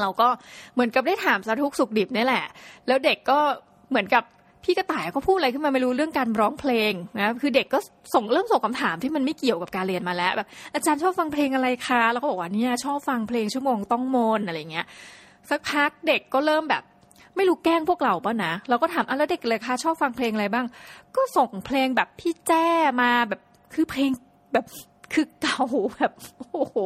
เราก็เหมือนกับได้ถามสารทุกข์สุขดิบนี่แหละแล้วเด็กก็เหมือนกับพี่กระต่ายก็พูดอะไรขึ้นมาไม่รู้เรื่องการร้องเพลงนะคือเด็กก็ส่งเริ่มส่งคำถามที่มันไม่เกี่ยวกับการเรียนมาแล้วแบบอาจารย์ชอบฟังเพลงอะไรคะแล้วก็บอกว่าเนี่ยชอบฟังเพลงชั่วโมงต้องมนอะไรเงี้ยสักพักเด็กก็เริ่มแบบไม่รู้แกล้งพวกเราป่ะนะเราก็ถามอ่ะแล้วเด็กเลยคะชอบฟังเพลงอะไรบ้างก็ส่งเพลงแบบพี่แจ้มาแบบคือเพลงแบบคือเก่าแบบโอ้โห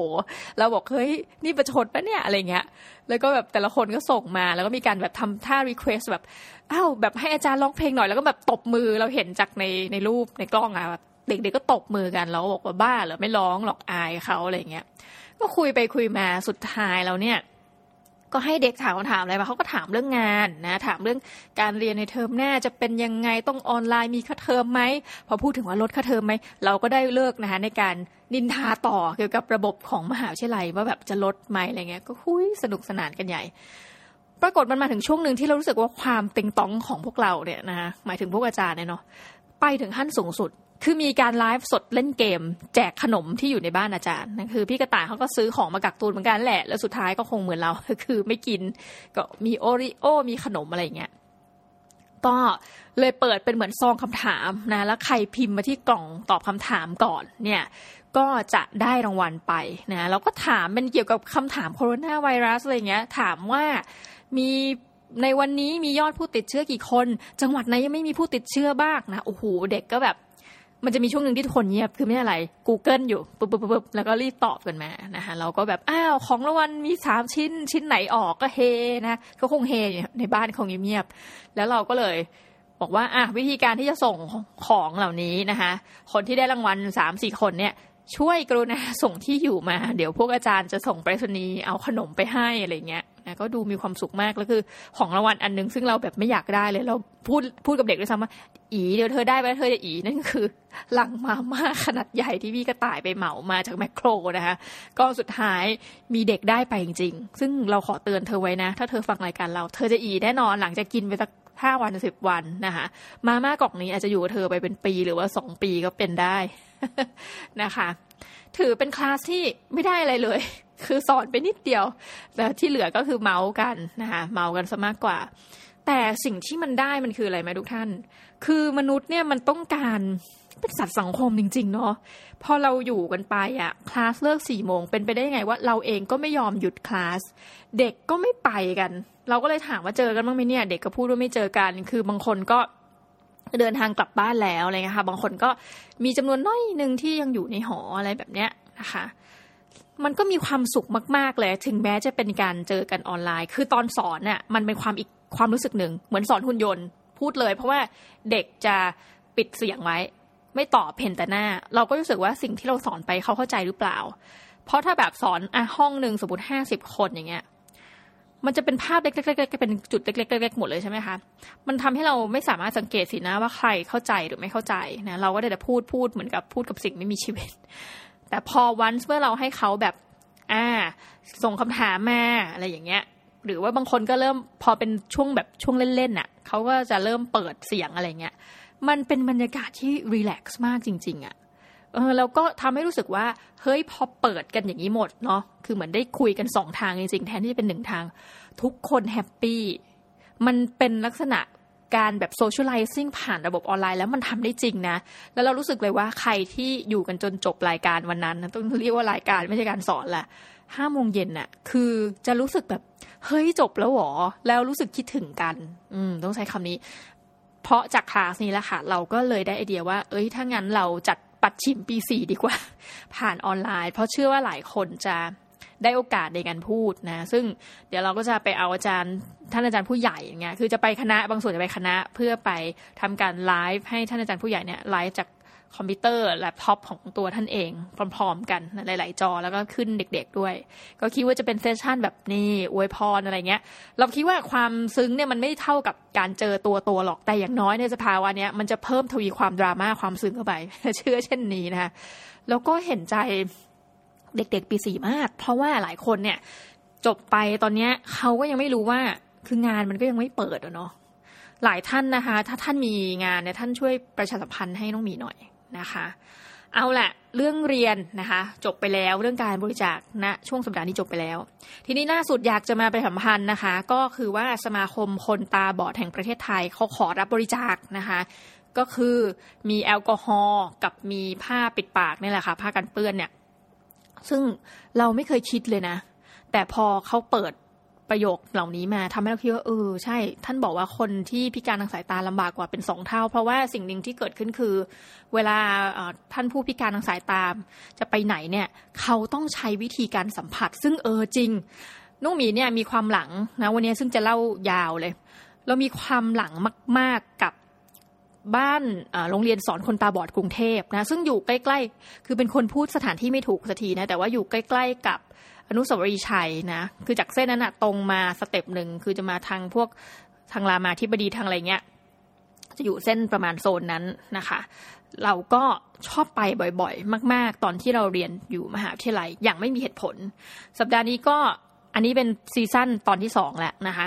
เราบอกเฮ้ยนี่ประชดปะเนี่ยอะไรเงี้ยแล้วก็แบบแต่ละคนก็ส่งมาแล้วก็มีการแบบทำท่ารีเควสแบบอ้าวแบบให้อาจารย์ร้องเพลงหน่อยแล้วก็แบบตบมือเราเห็นจากในในรูปในกล้องอะแบบเด็กๆ ก็ตบมือกันแล้วบอกว่าบ้าเหรอไม่ร้องหรอกอายเขาอะไรเงี้ยก็คุยไปคุยมาสุดท้ายเราเนี่ยก็ให้เด็กถามคำถามอะไรมาเขาก็ถามเรื่องงานนะถามเรื่องการเรียนในเทอมหน้าจะเป็นยังไงต้องออนไลน์มีค่าเทอมไหมพอพูดถึงว่าลดค่าเทอมไหมเราก็ได้เลิกนะคะในการนินทาต่อเกี่ยวกับระบบของมหาวิทยาลัยว่าแบบจะลดไหมอะไรเงี้ยก็คุยสนุกสนานกันใหญ่ปรากฏมันมาถึงช่วงหนึ่งที่เรารู้สึกว่าความติงต้องของพวกเราเนี่ยนะคะหมายถึงพวกอาจารย์เนี่ยเนาะไปถึงขั้นสูงสุดคือมีการไลฟ์สดเล่นเกมแจกขนมที่อยู่ในบ้านอาจารย์นะคือพี่กระต่ายเขาก็ซื้อของมากักตุนเหมือนกันแหละแล้วสุดท้ายก็คงเหมือนเราคือไม่กินก็มีโอริโอมีขนมอะไรอย่างเงี้ยก็เลยเปิดเป็นเหมือนซองคำถามนะแล้วใครพิมพ์มาที่กล่องตอบคำถามก่อนเนี่ยก็จะได้รางวัลไปนะแล้วก็ถามเป็นเกี่ยวกับคำถามโคโรนาไวรัสอะไรเงี้ยถามว่ามีในวันนี้มียอดผู้ติดเชื้อกี่คนจังหวัดไหนยังไม่มีผู้ติดเชื้อบ้างนะโอ้โหเด็กก็แบบมันจะมีช่วงหนึ่งที่ทุกคนเงียบคือไม่อะไร Google อยู่ปุ๊บปุ๊บปุ๊บแล้วก็รีบตอบกันมานะคะเราก็แบบอ้าวของรางวัลมีสามชิ้นชิ้นไหนออกก็เฮนะก็คงเฮในบ้านคงเงียบๆแล้วเราก็เลยบอกว่าอ่ะวิธีการที่จะส่งของเหล่านี้นะคะคนที่ได้รางวัล สามถึงสี่ คนเนี่ยช่วยกรุณาส่งที่อยู่มาเดี๋ยวพวกอาจารย์จะส่งไปรษณีย์เอาขนมไปให้อะไรเงี้ยนะก็ดูมีความสุขมากแล้วคือของรางวัลอันนึงซึ่งเราแบบไม่อยากได้เลยเราพูดพูดกับเด็กด้วยซ้ำว่าอีเดี๋ยวเธอได้ไปเธอจะอีนั่นคือลังมาม่าขนาดใหญ่ที่พี่กระต่ายไปเหมามาจากแมคโครนะคะก็สุดท้ายมีเด็กได้ไปจริงๆซึ่งเราขอเตือนเธอไว้นะถ้าเธอฟังรายการเราเธอจะอีแน่นอนหลังจากกินไปสักห้าวันสิบวันนะคะมาม่ากล่องนี้อาจจะอยู่กับเธอไปเป็นปีหรือว่าสองปีก็เป็นได้นะคะถือเป็นคลาสที่ไม่ได้อะไรเลยคือสอนไปนิดเดียวแต่ที่เหลือก็คือเมาส์กันนะคะเมาส์กันซะมากกว่าแต่สิ่งที่มันได้มันคืออะไรไหมทุกท่านคือมนุษย์เนี่ยมันต้องการเป็นสัตว์สังคมจริงๆเนาะพอเราอยู่กันไปอะคลาสเลิกสี่โมงเป็นไปได้ไงว่าเราเองก็ไม่ยอมหยุดคลาสเด็กก็ไม่ไปกันเราก็เลยถามว่าเจอกันบ้างไหมเนี่ยเด็กก็พูดว่าไม่เจอกันคือบางคนก็เดินทางกลับบ้านแล้วอะไรเงี้ยค่ะบางคนก็มีจำนวนน้อยนึงที่ยังอยู่ในหออะไรแบบเนี้ยนะคะมันก็มีความสุขมากๆเลยถึงแม้จะเป็นการเจอกันออนไลน์คือตอนสอนเนี่ยมันเป็นความอีกความรู้สึกหนึ่งเหมือนสอนหุ่นยนต์ พูดเลยเพราะว่าเด็กจะปิดเสียงไว้ไม่ตอบเห็นแต่หน้าเราก็รู้สึกว่าสิ่งที่เราสอนไปเขาเข้าใจหรือเปล่าเพราะถ้าแบบสอนอ่ะห้องนึงสมมุติห้าสิบคนอย่างเงี้ยมันจะเป็นภาพเล็กๆๆเป็นจุดเล็กๆๆหมดเลยใช่ไหมคะมันทำให้เราไม่สามารถสังเกตสีหน้าว่าใครเข้าใจหรือไม่เข้าใจนะเราก็ได้แต่พูดพูดเหมือนกับพูดกับสิ่งไม่มีชีวิตแต่พอวันเมื่อเราให้เขาแบบอ่าส่งคำถามมาอะไรอย่างเงี้ยหรือว่าบางคนก็เริ่มพอเป็นช่วงแบบช่วงเล่นๆน่ะเขาก็จะเริ่มเปิดเสียงอะไรเงี้ยมันเป็นบรรยากาศที่รีแลกซ์มากจริงๆอ่ะเออแล้วก็ทำให้รู้สึกว่าเฮ้ยพอเปิดกันอย่างนี้หมดเนาะคือเหมือนได้คุยกันสองทางจริงๆแทนที่จะเป็นหนึ่งทางทุกคนแฮปปี้มันเป็นลักษณะการแบบโซเชียลไลซิ่งผ่านระบบออนไลน์แล้วมันทำได้จริงนะแล้วเรารู้สึกเลยว่าใครที่อยู่กันจนจบรายการวันนั้นต้องเรียกว่ารายการไม่ใช่การสอนละห้าโมงเย็นน่ะคือจะรู้สึกแบบเฮ้ยจบแล้วหรอแล้วรู้สึกคิดถึงกันอืมต้องใช้คำนี้เพราะจากคลาสนี้แหละค่ะเราก็เลยได้ไอเดียว่าเอ้ยถ้างั้นเราจัดปัดฉิมปีสี่ดีกว่าผ่านออนไลน์เพราะเชื่อว่าหลายคนจะได้โอกาสในการพูดนะซึ่งเดี๋ยวเราก็จะไปเอาอาจารย์ท่านอาจารย์ผู้ใหญ่อย่างเงี้ยคือจะไปคณะบางส่วนจะไปคณะเพื่อไปทำการไลฟ์ให้ท่านอาจารย์ผู้ใหญ่เนี่ยไลฟ์จากคอมพิวเตอร์แล็ปท็อปของตัวท่านเองพร้อมๆกันหลายๆจอแล้วก็ขึ้นเด็กๆด้วยก็คิดว่าจะเป็นเซสชั่นแบบนี้อวยพรอะไรเงี้ยเราคิดว่าความซึ้งเนี่ยมันไม่เท่ากับการเจอตัวตัวหรอกแต่อย่างน้อยในสภาวะเนี้ยมันจะเพิ่มทวีความดราม่าความซึ้งเข้าไปเชื่อเช่นนี้นะคะแล้วก็เห็นใจเด็กๆปีสี่มากเพราะว่าหลายคนเนี่ยจบไปตอนเนี้ยเขาก็ยังไม่รู้ว่าคืองานมันก็ยังไม่เปิดอ่ะเนาะหลายท่านนะคะถ้าท่านมีงานเนี่ยท่านช่วยประชาสัมพันธ์ให้น้องหมีหน่อยนะคะเอาละเรื่องเรียนนะคะจบไปแล้วเรื่องการบริจาคณช่วงสัปดาห์นี้จบไปแล้วทีนี้ล่าสุดอยากจะมาประชาสัมพันธ์นะคะก็คือว่าสมาคมคนตาบอดแห่งประเทศไทยเขาขอรับบริจาคนะคะก็คือมีแอลกอฮอล์กับมีผ้าปิดปากนี่แหละค่ะผ้ากันเปื้อนเนี่ยซึ่งเราไม่เคยคิดเลยนะแต่พอเขาเปิดประโยคเหล่านี้มาทำให้เราคิดว่าเออใช่ท่านบอกว่าคนที่พิการทางสายตาลำบากกว่าเป็นสองเท่าเพราะว่าสิ่งหนึ่งที่เกิดขึ้นคือเวลาท่านผู้พิการทางสายตาจะไปไหนเนี่ยเขาต้องใช้วิธีการสัมผัสซึ่งเออจริงน้องหมีเนี่ยมีความหลังนะวันนี้ซึ่งจะเล่ายาวเลยเรามีความหลังมากๆกับบ้านโรงเรียนสอนคนตาบอดกรุงเทพนะซึ่งอยู่ใกล้ๆคือเป็นคนพูดสถานที่ไม่ถูกสักทีนะแต่ว่าอยู่ใกล้ๆกับอนุสาวรีย์ชัยนะคือจากเส้นนั้นนะตรงมาสเต็ปหนึ่งคือจะมาทางพวกทางรามาธิบดีทางอะไรเงี้ยจะอยู่เส้นประมาณโซนนั้นนะคะเราก็ชอบไปบ่อยๆมากๆตอนที่เราเรียนอยู่มหาวิทยาลัยอย่างไม่มีเหตุผลสัปดาห์นี้ก็อันนี้เป็นซีซั่นตอนที่สองแล้วนะคะ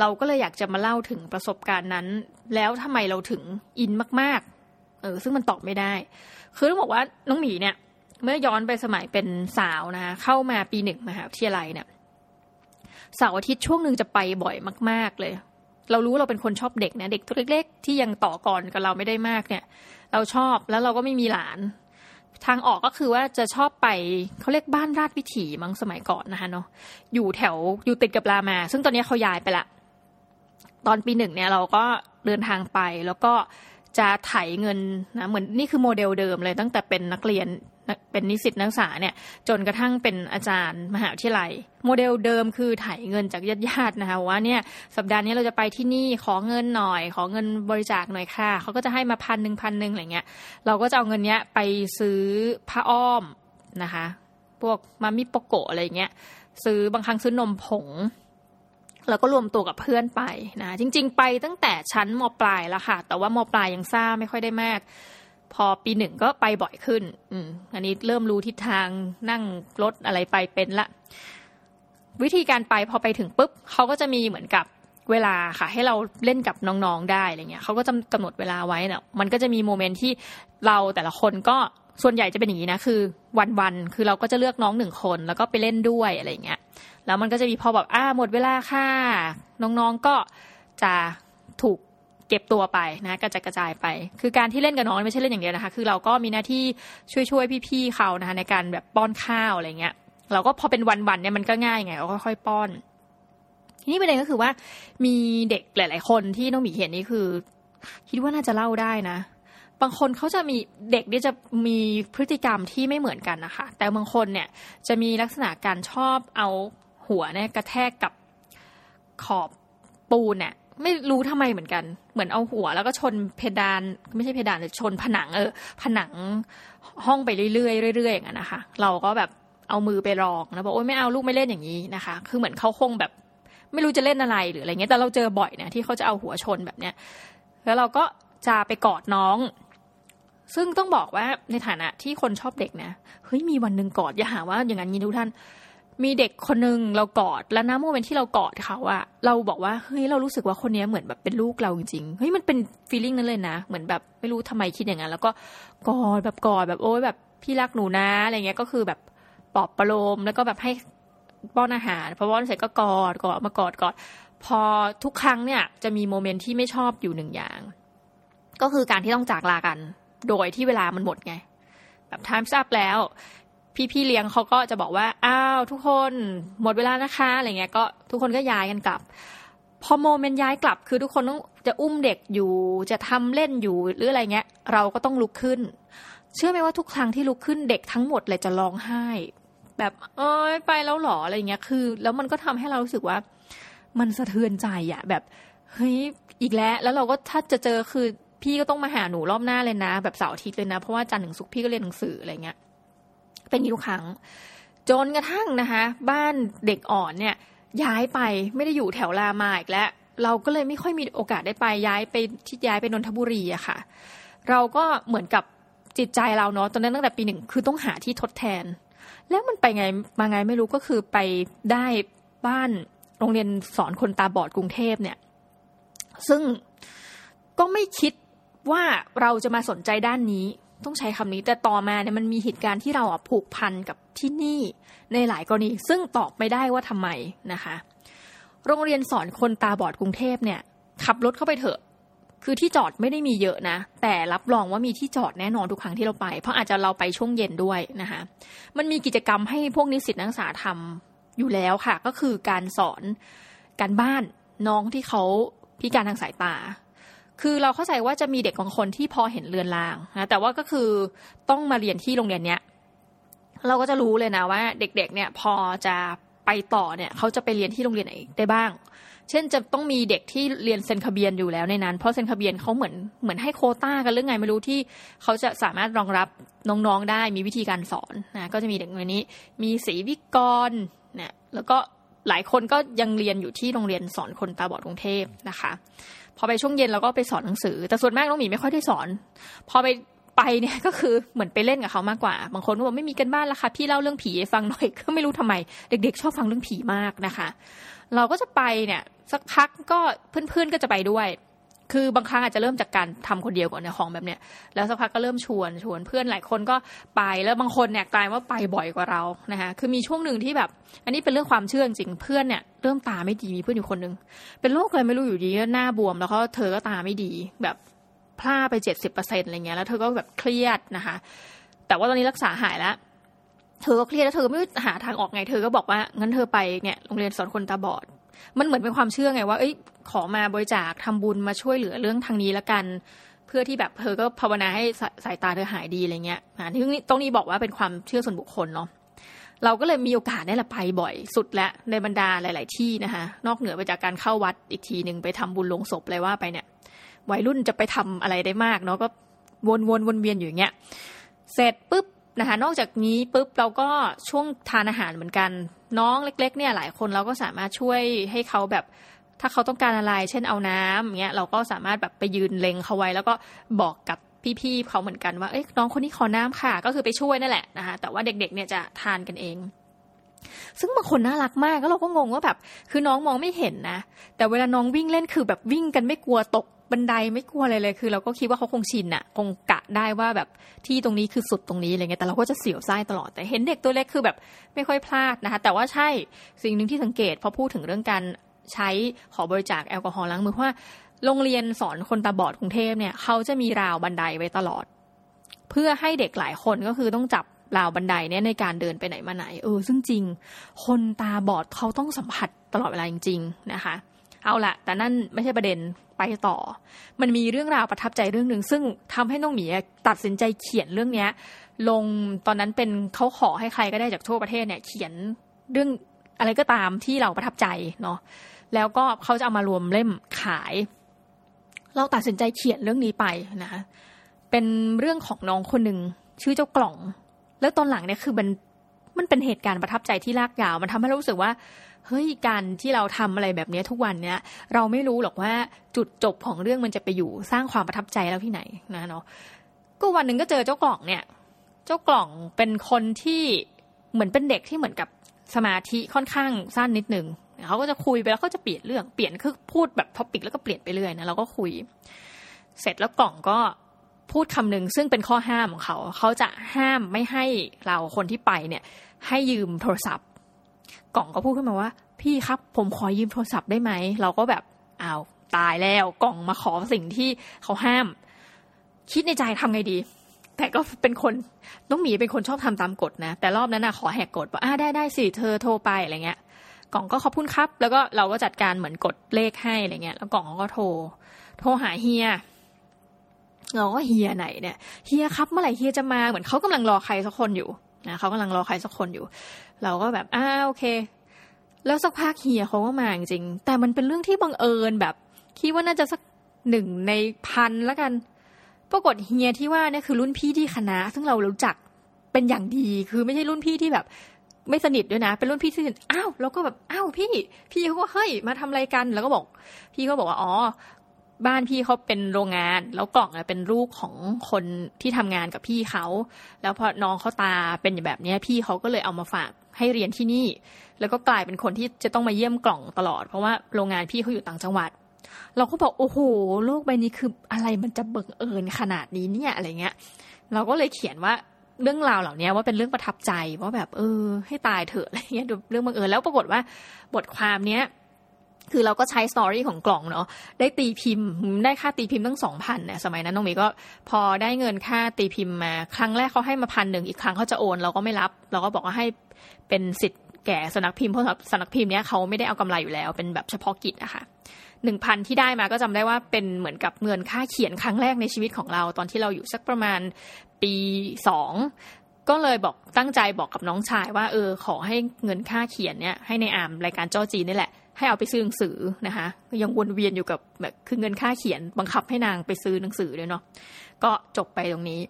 เราก็เลยอยากจะมาเล่าถึงประสบการณ์นั้นแล้วทำไมเราถึงอินมากๆเออซึ่งมันตอบไม่ได้คือต้องบอกว่าน้องหมีเนี่ยเมื่อย้อนไปสมัยเป็นสาวนะคะเข้ามาปีหนึ่งมหาวิทยาลัยเนี่ยเสาร์อาทิตย์ช่วงหนึ่งจะไปบ่อยมากๆเลยเรารู้ว่าเราเป็นคนชอบเด็กนะเด็กตัวเล็กๆที่ยังต่อก่อนกับเราไม่ได้มากเนี่ยเราชอบแล้วเราก็ไม่มีหลานทางออกก็คือว่าจะชอบไปเขาเรียกบ้านราชวิถีมั้งสมัยก่อนนะคะเนาะอยู่แถวอยู่ติดกับรามาซึ่งตอนนี้เขาย้ายไปละตอนปีหนึ่งเนี่ยเราก็เดินทางไปแล้วก็จะไถเงินนะเหมือนนี่คือโมเดลเดิมเลยตั้งแต่เป็นนักเรียนเป็นนิสิตนักศึกษาเนี่ยจนกระทั่งเป็นอาจารย์มหาวิทยาลัยโมเดลเดิมคือไถเงินจากญาติๆนะคะว่าเนี่ยสัปดาห์นี้เราจะไปที่นี่ขอเงินหน่อยขอเงินบริจาคหน่อยค่ะเขาก็จะให้มา หนึ่งพัน หนึ่งพัน อะไรเงี้ยเราก็จะเอาเงินเนี้ยไปซื้อผ้าอ้อมนะคะพวกมามิโปโกะอะไรเงี้ยซื้อบางครั้งซื้อนมผงแล้วก็รวมตัวกับเพื่อนไปนะจริงๆไปตั้งแต่ชั้นม.ปลายแล้วค่ะแต่ว่าม.ปลายยังซ่าไม่ค่อยได้มากพอปีหนึ่งก็ไปบ่อยขึ้น อ, อันนี้เริ่มรู้ทิศทางนั่งรถอะไรไปเป็นละวิธีการไปพอไปถึงปุ๊บเขาก็จะมีเหมือนกับเวลาค่ะให้เราเล่นกับน้องๆได้อะไรเงี้ยเขาก็จะกำหนดเวลาไว้นะมันก็จะมีโมเมนต์ที่เราแต่ละคนก็ส่วนใหญ่จะเป็นอย่างนี้นะคือวันๆคือเราก็จะเลือกน้องหนึ่งคนแล้วก็ไปเล่นด้วยอะไรเงี้ยแล้วมันก็จะมีพอแบบอ่าหมดเวลาค่ะน้องๆก็จะถูกเก็บตัวไปนะกระจัดกระจายไปคือการที่เล่นกับน้องไม่ใช่เล่นอย่างเดียวนะคะคือเราก็มีหน้าที่ช่วยๆพี่ๆเขานะคะในการแบบป้อนข้าวอะไรเงี้ยเราก็พอเป็นวันๆเนี่ยมันก็ง่ายไงเราก็ค่อยป้อนทีนี้ประเด็นก็คือว่ามีเด็กหลายๆคนที่น้องหมีเห็นนี่คือคิดว่าน่าจะเล่าได้นะบางคนเขาจะมีเด็กเนี่ยจะมีพฤติกรรมที่ไม่เหมือนกันนะคะแต่บางคนเนี่ยจะมีลักษณะการชอบเอาหัวเนี่ยกระแทกกับขอบปูนเนี่ย ไม่รู้ทำไมเหมือนกันเหมือนเอาหัวแล้วก็ชนเพดานไม่ใช่เพดานแต่ชนผนังเออผนังห้องไปเรื่อยๆเรื่อยๆอย่างนั้นนะคะเราก็แบบเอามือไปรองแล้วบอกโอ๊ยไม่เอาลูกไม่เล่นอย่างนี้นะคะคือเหมือนเขาคงแบบไม่รู้จะเล่นอะไรหรืออะไรเงี้ยแต่เราเจอบ่อยนะที่เขาจะเอาหัวชนแบบเนี้ยแล้วเราก็จะไปกอดน้องซึ่งต้องบอกว่าในฐานะที่คนชอบเด็กนะเฮ้ยมีวันนึงกอดอย่าหาว่าอย่างนั้นยินทุกท่านมีเด็กคนนึงเรากอดแล้วนะโมเมนต์ที่เรากอดเขาอะเราบอกว่าเฮ้ยเรารู้สึกว่าคนนี้เหมือนแบบเป็นลูกเราจริงๆเฮ้ยมันเป็นฟีลลิ่งนั้นเลยนะเหมือนแบบไม่รู้ทำไมคิดอย่างนั้นแล้วก็กอดแบบกอดแบบโอ๊ยแบบพี่รักหนูนะอะไรเงี้ยก็คือแบบปลอบประโลมแล้วก็แบบให้ป้อนอาหารพอป้อนเสร็จก็กอดกอดมากอดกอดพอทุกครั้งเนี่ยจะมีโมเมนต์ที่ไม่ชอบอยู่หนึ่งอย่างก็คือการที่ต้องจากลากันโดยที่เวลามันหมดไงแบบไทม์อัพแล้วพี่ๆเลี้ยงเขาก็จะบอกว่าอ้าวทุกคนหมดเวลานะคะอะไรเงี้ยก็ทุกคนก็ย้ายกันกลับพอโมเมนต์ย้ายกลับคือทุกคนต้องจะอุ้มเด็กอยู่จะทำเล่นอยู่หรืออะไรเงี้ยเราก็ต้องลุกขึ้นเชื่อไหมว่าทุกครั้งที่ลุกขึ้นเด็กทั้งหมดเลยจะร้องไห้แบบเอ้ยไปแล้วหรออะไรเงี้ยคือแล้วมันก็ทำให้เรารู้สึกว่ามันสะเทือนใจอะแบบเฮ้ยอีกแล้วแล้วเราก็ถ้าจะเจอคือพี่ก็ต้องมาหาหนูรอบหน้าเลยนะแบบเสาร์อาทิตย์เลยนะเพราะว่าจันทร์ถึงศุกร์พี่ก็เรียนหนังสืออะไรเงี้ยเป็นทุกครั้งจนกระทั่งนะคะบ้านเด็กอ่อนเนี่ยย้ายไปไม่ได้อยู่แถวรามาอีกแล้วเราก็เลยไม่ค่อยมีโอกาสได้ไปย้ายไปที่ย้ายไปนนทบุรีอะค่ะเราก็เหมือนกับจิตใจเราเนาะตอนนั้นตั้งแต่ปีหนึ่งคือต้องหาที่ทดแทนแล้วมันไปไงมาไงไม่รู้ก็คือไปได้บ้านโรงเรียนสอนคนตาบอดกรุงเทพเนี่ยซึ่งก็ไม่คิดว่าเราจะมาสนใจด้านนี้ต้องใช้คำนี้แต่ต่อมาเนี่ยมันมีเหตุการณ์ที่เราผูกพันกับที่นี่ในหลายกรณีซึ่งตอบไม่ได้ว่าทำไมนะคะโรงเรียนสอนคนตาบอดกรุงเทพเนี่ยขับรถเข้าไปเถอะคือที่จอดไม่ได้มีเยอะนะแต่รับรองว่ามีที่จอดแน่นอนทุกครั้งที่เราไปเพราะอาจจะเราไปช่วงเย็นด้วยนะคะมันมีกิจกรรมให้พวกนิสิตนักศึกษาทำอยู่แล้วค่ะก็คือการสอนการบ้านน้องที่เขาพิการทางสายตาคือเราเข้าใจว่าจะมีเด็กบางคนที่พอเห็นเลือนลางนะแต่ว่าก็คือต้องมาเรียนที่โรงเรียนเนี้ยเราก็จะรู้เลยนะว่าเด็กๆเนี่ยพอจะไปต่อเนี่ยเขาจะไปเรียนที่โรงเรียนไหนได้บ้างเช่นจะต้องมีเด็กที่เรียนเซ็นคาเบียนอยู่แล้วในนั้นเพราะเซ็นคาเบียนเขาเหมือนเหมือนให้โควต้ากันหรือไงไม่รู้ที่เขาจะสามารถรองรับน้องๆได้มีวิธีการสอนนะก็จะมีเด็กในนี้มีศรีวิกรนะแล้วก็หลายคนก็ยังเรียนอยู่ที่โรงเรียนสอนคนตาบอดกรุงเทพนะคะพอไปช่วงเย็นเราก็ไปสอนหนังสือแต่ส่วนมากน้องหมีไม่ค่อยได้สอนพอไปไปเนี่ยก็คือเหมือนไปเล่นกับเขามากกว่าบางคนก็บอกไม่มีกันบ้านละค่ะพี่เล่าเรื่องผีให้ฟังหน่อยก็ไม่รู้ทำไมเด็กๆชอบฟังเรื่องผีมากนะคะเราก็จะไปเนี่ยสักพักก็เพื่อนๆก็จะไปด้วยคือบางครั้งอาจจะเริ่มจากการทำคนเดียวก่อนในของแบบเนี้ยแล้วสักพักก็เริ่มชวนชวนเพื่อนหลายคนก็ไปแล้วบางคนเนี่ยกลายว่าไปบ่อยกว่าเรานะคะคือมีช่วงนึงที่แบบอันนี้เป็นเรื่องความเชื่อจริงเพื่อนเนี่ยเริ่มตาไม่ดีมีเพื่อนอยู่คนนึงเป็นโรคอะไรไม่รู้อยู่ดีหน้าบวมแล้วก็เธอก็ตาไม่ดีแบบพลาดไป เจ็ดสิบเปอร์เซ็นต์ อะไรเงี้ยแล้วเธอก็แบบเครียดนะคะแต่ว่าตอนนี้รักษาหายแล้วเธอก็เครียดแล้วเธอก็ไม่รู้หาทางออกไงเธอก็บอกว่างั้นเธอไปเนี่ยโรงเรียนสอนคนตาบอดมันเหมือนเป็นความเชื่อไงว่าเอ้ยขอมาบริจาคทำบุญมาช่วยเหลือเรื่องทางนี้ละกันเพื่อที่แบบเธอก็ภาวนาให้สายตาเธอหายดีอะไรเงี้ยนะที่ตรงนี้บอกว่าเป็นความเชื่อส่วนบุคคลเนาะเราก็เลยมีโอกาสได้ละไปบ่อยสุดและในบรรดาหลายๆที่นะคะนอกเหนือไปจากการเข้าวัดอีกทีนึงไปทำบุญลงศพอะไรว่าไปเนี่ยวัยรุ่นจะไปทำอะไรได้มากเนาะก็วนๆวนเวียนอยู่อย่างเงี้ยเสร็จปุ๊บนะคะนอกจากนี้ปุ๊บเราก็ช่วงทานอาหารเหมือนกันน้องเล็กๆเนี่ยหลายคนเราก็สามารถช่วยให้เขาแบบถ้าเขาต้องการอะไรเช่นเอาน้ำอย่างเงี้ยเราก็สามารถแบบไปยืนเล็งเขาไว้แล้วก็บอกกับพี่ๆเขาเหมือนกันว่าเอ๊ะน้องคนนี้ขอน้ำค่ะก็คือไปช่วยนั่นแหละนะคะแต่ว่าเด็กๆเนี่ยจะทานกันเองซึ่งบางคนน่ารักมากก็เราก็งงว่าแบบคือน้องมองไม่เห็นนะแต่เวลาน้องวิ่งเล่นคือแบบวิ่งกันไม่กลัวตกบันไดไม่กลัวอะไรเลยคือเราก็คิดว่าเขาคงชินน่ะคงกะได้ว่าแบบที่ตรงนี้คือสุดตรงนี้อะไรเงี้ยแต่เราก็จะเสียวไส้ตลอดแต่เห็นเด็กตัวเล็กคือแบบไม่ค่อยพลาดนะคะแต่ว่าใช่สิ่งนึงที่สังเกตพอพูดถึงเรื่องการใช้ขอบริจาคแอลกอฮอล์ล้างมือเพราะว่าโรงเรียนสอนคนตาบอดกรุงเทพเนี่ยเขาจะมีราวบันไดไว้ตลอดเพื่อให้เด็กหลายคนก็คือต้องจับราวบันไดเนี่ยในการเดินไปไหนมาไหนเออซึ่งจริงคนตาบอดเขาต้องสัมผัสตลอดเวลาจริงๆนะคะเอาละแต่นั่นไม่ใช่ประเด็นไปต่อมันมีเรื่องราวประทับใจเรื่องนึงซึ่งทำให้น้องหมีตัดสินใจเขียนเรื่องนี้ลงตอนนั้นเป็นเขาขอให้ใครก็ได้จากทั่วประเทศเนี่ยเขียนเรื่องอะไรก็ตามที่เราประทับใจเนาะ แล้วก็เขาจะเอามารวมเล่มขายเราตัดสินใจเขียนเรื่องนี้ไปนะคะเป็นเรื่องของน้องคนหนึ่งชื่อเจ้ากล่องแล้วตอนหลังเนี่ยคือมันมันเป็นเหตุการณ์ประทับใจที่ลากยาวมันทำให้เรารู้สึกว่าเฮ้ยการที่เราทำอะไรแบบนี้ทุกวันเนี่ยเราไม่รู้หรอกว่าจุดจบของเรื่องมันจะไปอยู่สร้างความประทับใจเราที่ไหนนะเนาะก็วันหนึ่งก็เจอเจ้ากล่องเนี่ยเจ้ากล่องเป็นคนที่เหมือนเป็นเด็กที่เหมือนกับสมาธิค่อนข้างสั้นนิดนึงเขาก็จะคุยไปแล้วก็จะเปลี่ยนเรื่องเปลี่ยนคือพูดแบบท็อปิกแล้วก็เปลี่ยนไปเรื่อยนะเราก็คุยเสร็จแล้วกล่องก็พูดคำหนึ่งซึ่งเป็นข้อห้ามของเขาเขาจะห้ามไม่ให้เราคนที่ไปเนี่ยให้ยืมโทรศัพท์กล่องก็พูดขึ้นมาว่าพี่ครับผมขอยืมโทรศัพท์ได้ไหมเราก็แบบอ้าวตายแล้วกล่องมาขอสิ่งที่เขาห้ามคิดในใจทำไงดีแต่ก็เป็นคนน้องหมีเป็นคนชอบทำตามกฎนะแต่รอบนั้นนะขอแหกกฎว่าได้ได้สิเธอโทรไปอะไรเงี้ยกล่องก็ขอบคุณครับแล้วก็เราก็จัดการเหมือนกดเลขให้อะไรเงี้ยแล้วกล่องก็โทรโทรหาเฮียเราก็เฮียไหนเนี่ยเฮียครับเมื่อไหร่เฮียจะมาเหมือนเขากำลังรอใครสักคนอยู่นะเขากำลังรอใครสักคนอยู่เราก็แบบอ้าโอเคแล้วสักพักเฮียเขาก็มาจริงแต่มันเป็นเรื่องที่บังเอิญแบบคิดว่าน่าจะสักหนึ่งในพันละกันปรากฏเฮียที่ว่าเนี่ยคือรุ่นพี่ที่คณะซึ่งเรารู้จักเป็นอย่างดีคือไม่ใช่รุ่นพี่ที่แบบไม่สนิทด้วยนะเป็นรุ่นพี่ที่สนิทอ้าวเราก็แบบอ้าวพี่พี่เขาก็เฮ้ยมาทำอะไรกันแล้วก็บอกพี่ก็บอกว่าอ๋อบ้านพี่เขาเป็นโรงงานแล้วกล่องเป็นลูกของคนที่ทำงานกับพี่เขาแล้วพอน้องเขาตาเป็นแบบนี้พี่เขาก็เลยเอามาฝากให้เรียนที่นี่แล้วก็กลายเป็นคนที่จะต้องมาเยี่ยมกล่องตลอดเพราะว่าโรงงานพี่เขาอยู่ต่างจังหวัดเราก็บอกโอ้โหโลกใบนี้คืออะไรมันจะบังเอิญขนาดนี้เนี่ยอะไรเงี้ยเราก็เลยเขียนว่าเรื่องราวเหล่านี้ว่าเป็นเรื่องประทับใจว่าแบบเออให้ตายเถอะอะไรเงี้ยเรื่องบังเอิญแล้วปรากฏว่าบทความเนี้ยคือเราก็ใช้สตอรี่ของกล่องเนาะได้ตีพิมพ์ได้ค่าตีพิมพ์ตั้ง สองพัน เนี่ยสมัยนั้นน้องเมย์ก็พอได้เงินค่าตีพิมพ์มาครั้งแรกเขาให้มา หนึ่งพัน อีกครั้งเขาจะโอนเราก็ไม่รับเราก็บอกว่าให้เป็นสิทธิ์แก่สำนักพิมพ์เพราะสำนักพิมพ์เนี้ยเขาไม่ได้เอากำไรอยู่แล้วเป็นแบบเฉพาะกิจอะค่ะ หนึ่งพัน ที่ได้มาก็จำได้ว่าเป็นเหมือนกับเงินค่าเขียนครั้งแรกในชีวิตของเราตอนที่เราอยู่สักประมาณปีสองก็เลยบอกตั้งใจบอกกับน้องชายว่าเออขอให้เงินค่าเขียนเนี่ยให้ในอามรายการจ้อจีนนี่แหละให้เอาไปซื้อหนังสือนะคะยังวนเวียนอยู่กับแบบคือเงินค่าเขียนบังคับให้นางไปซื้อหนังสือเลยเนาะก็จบไปตรงนี้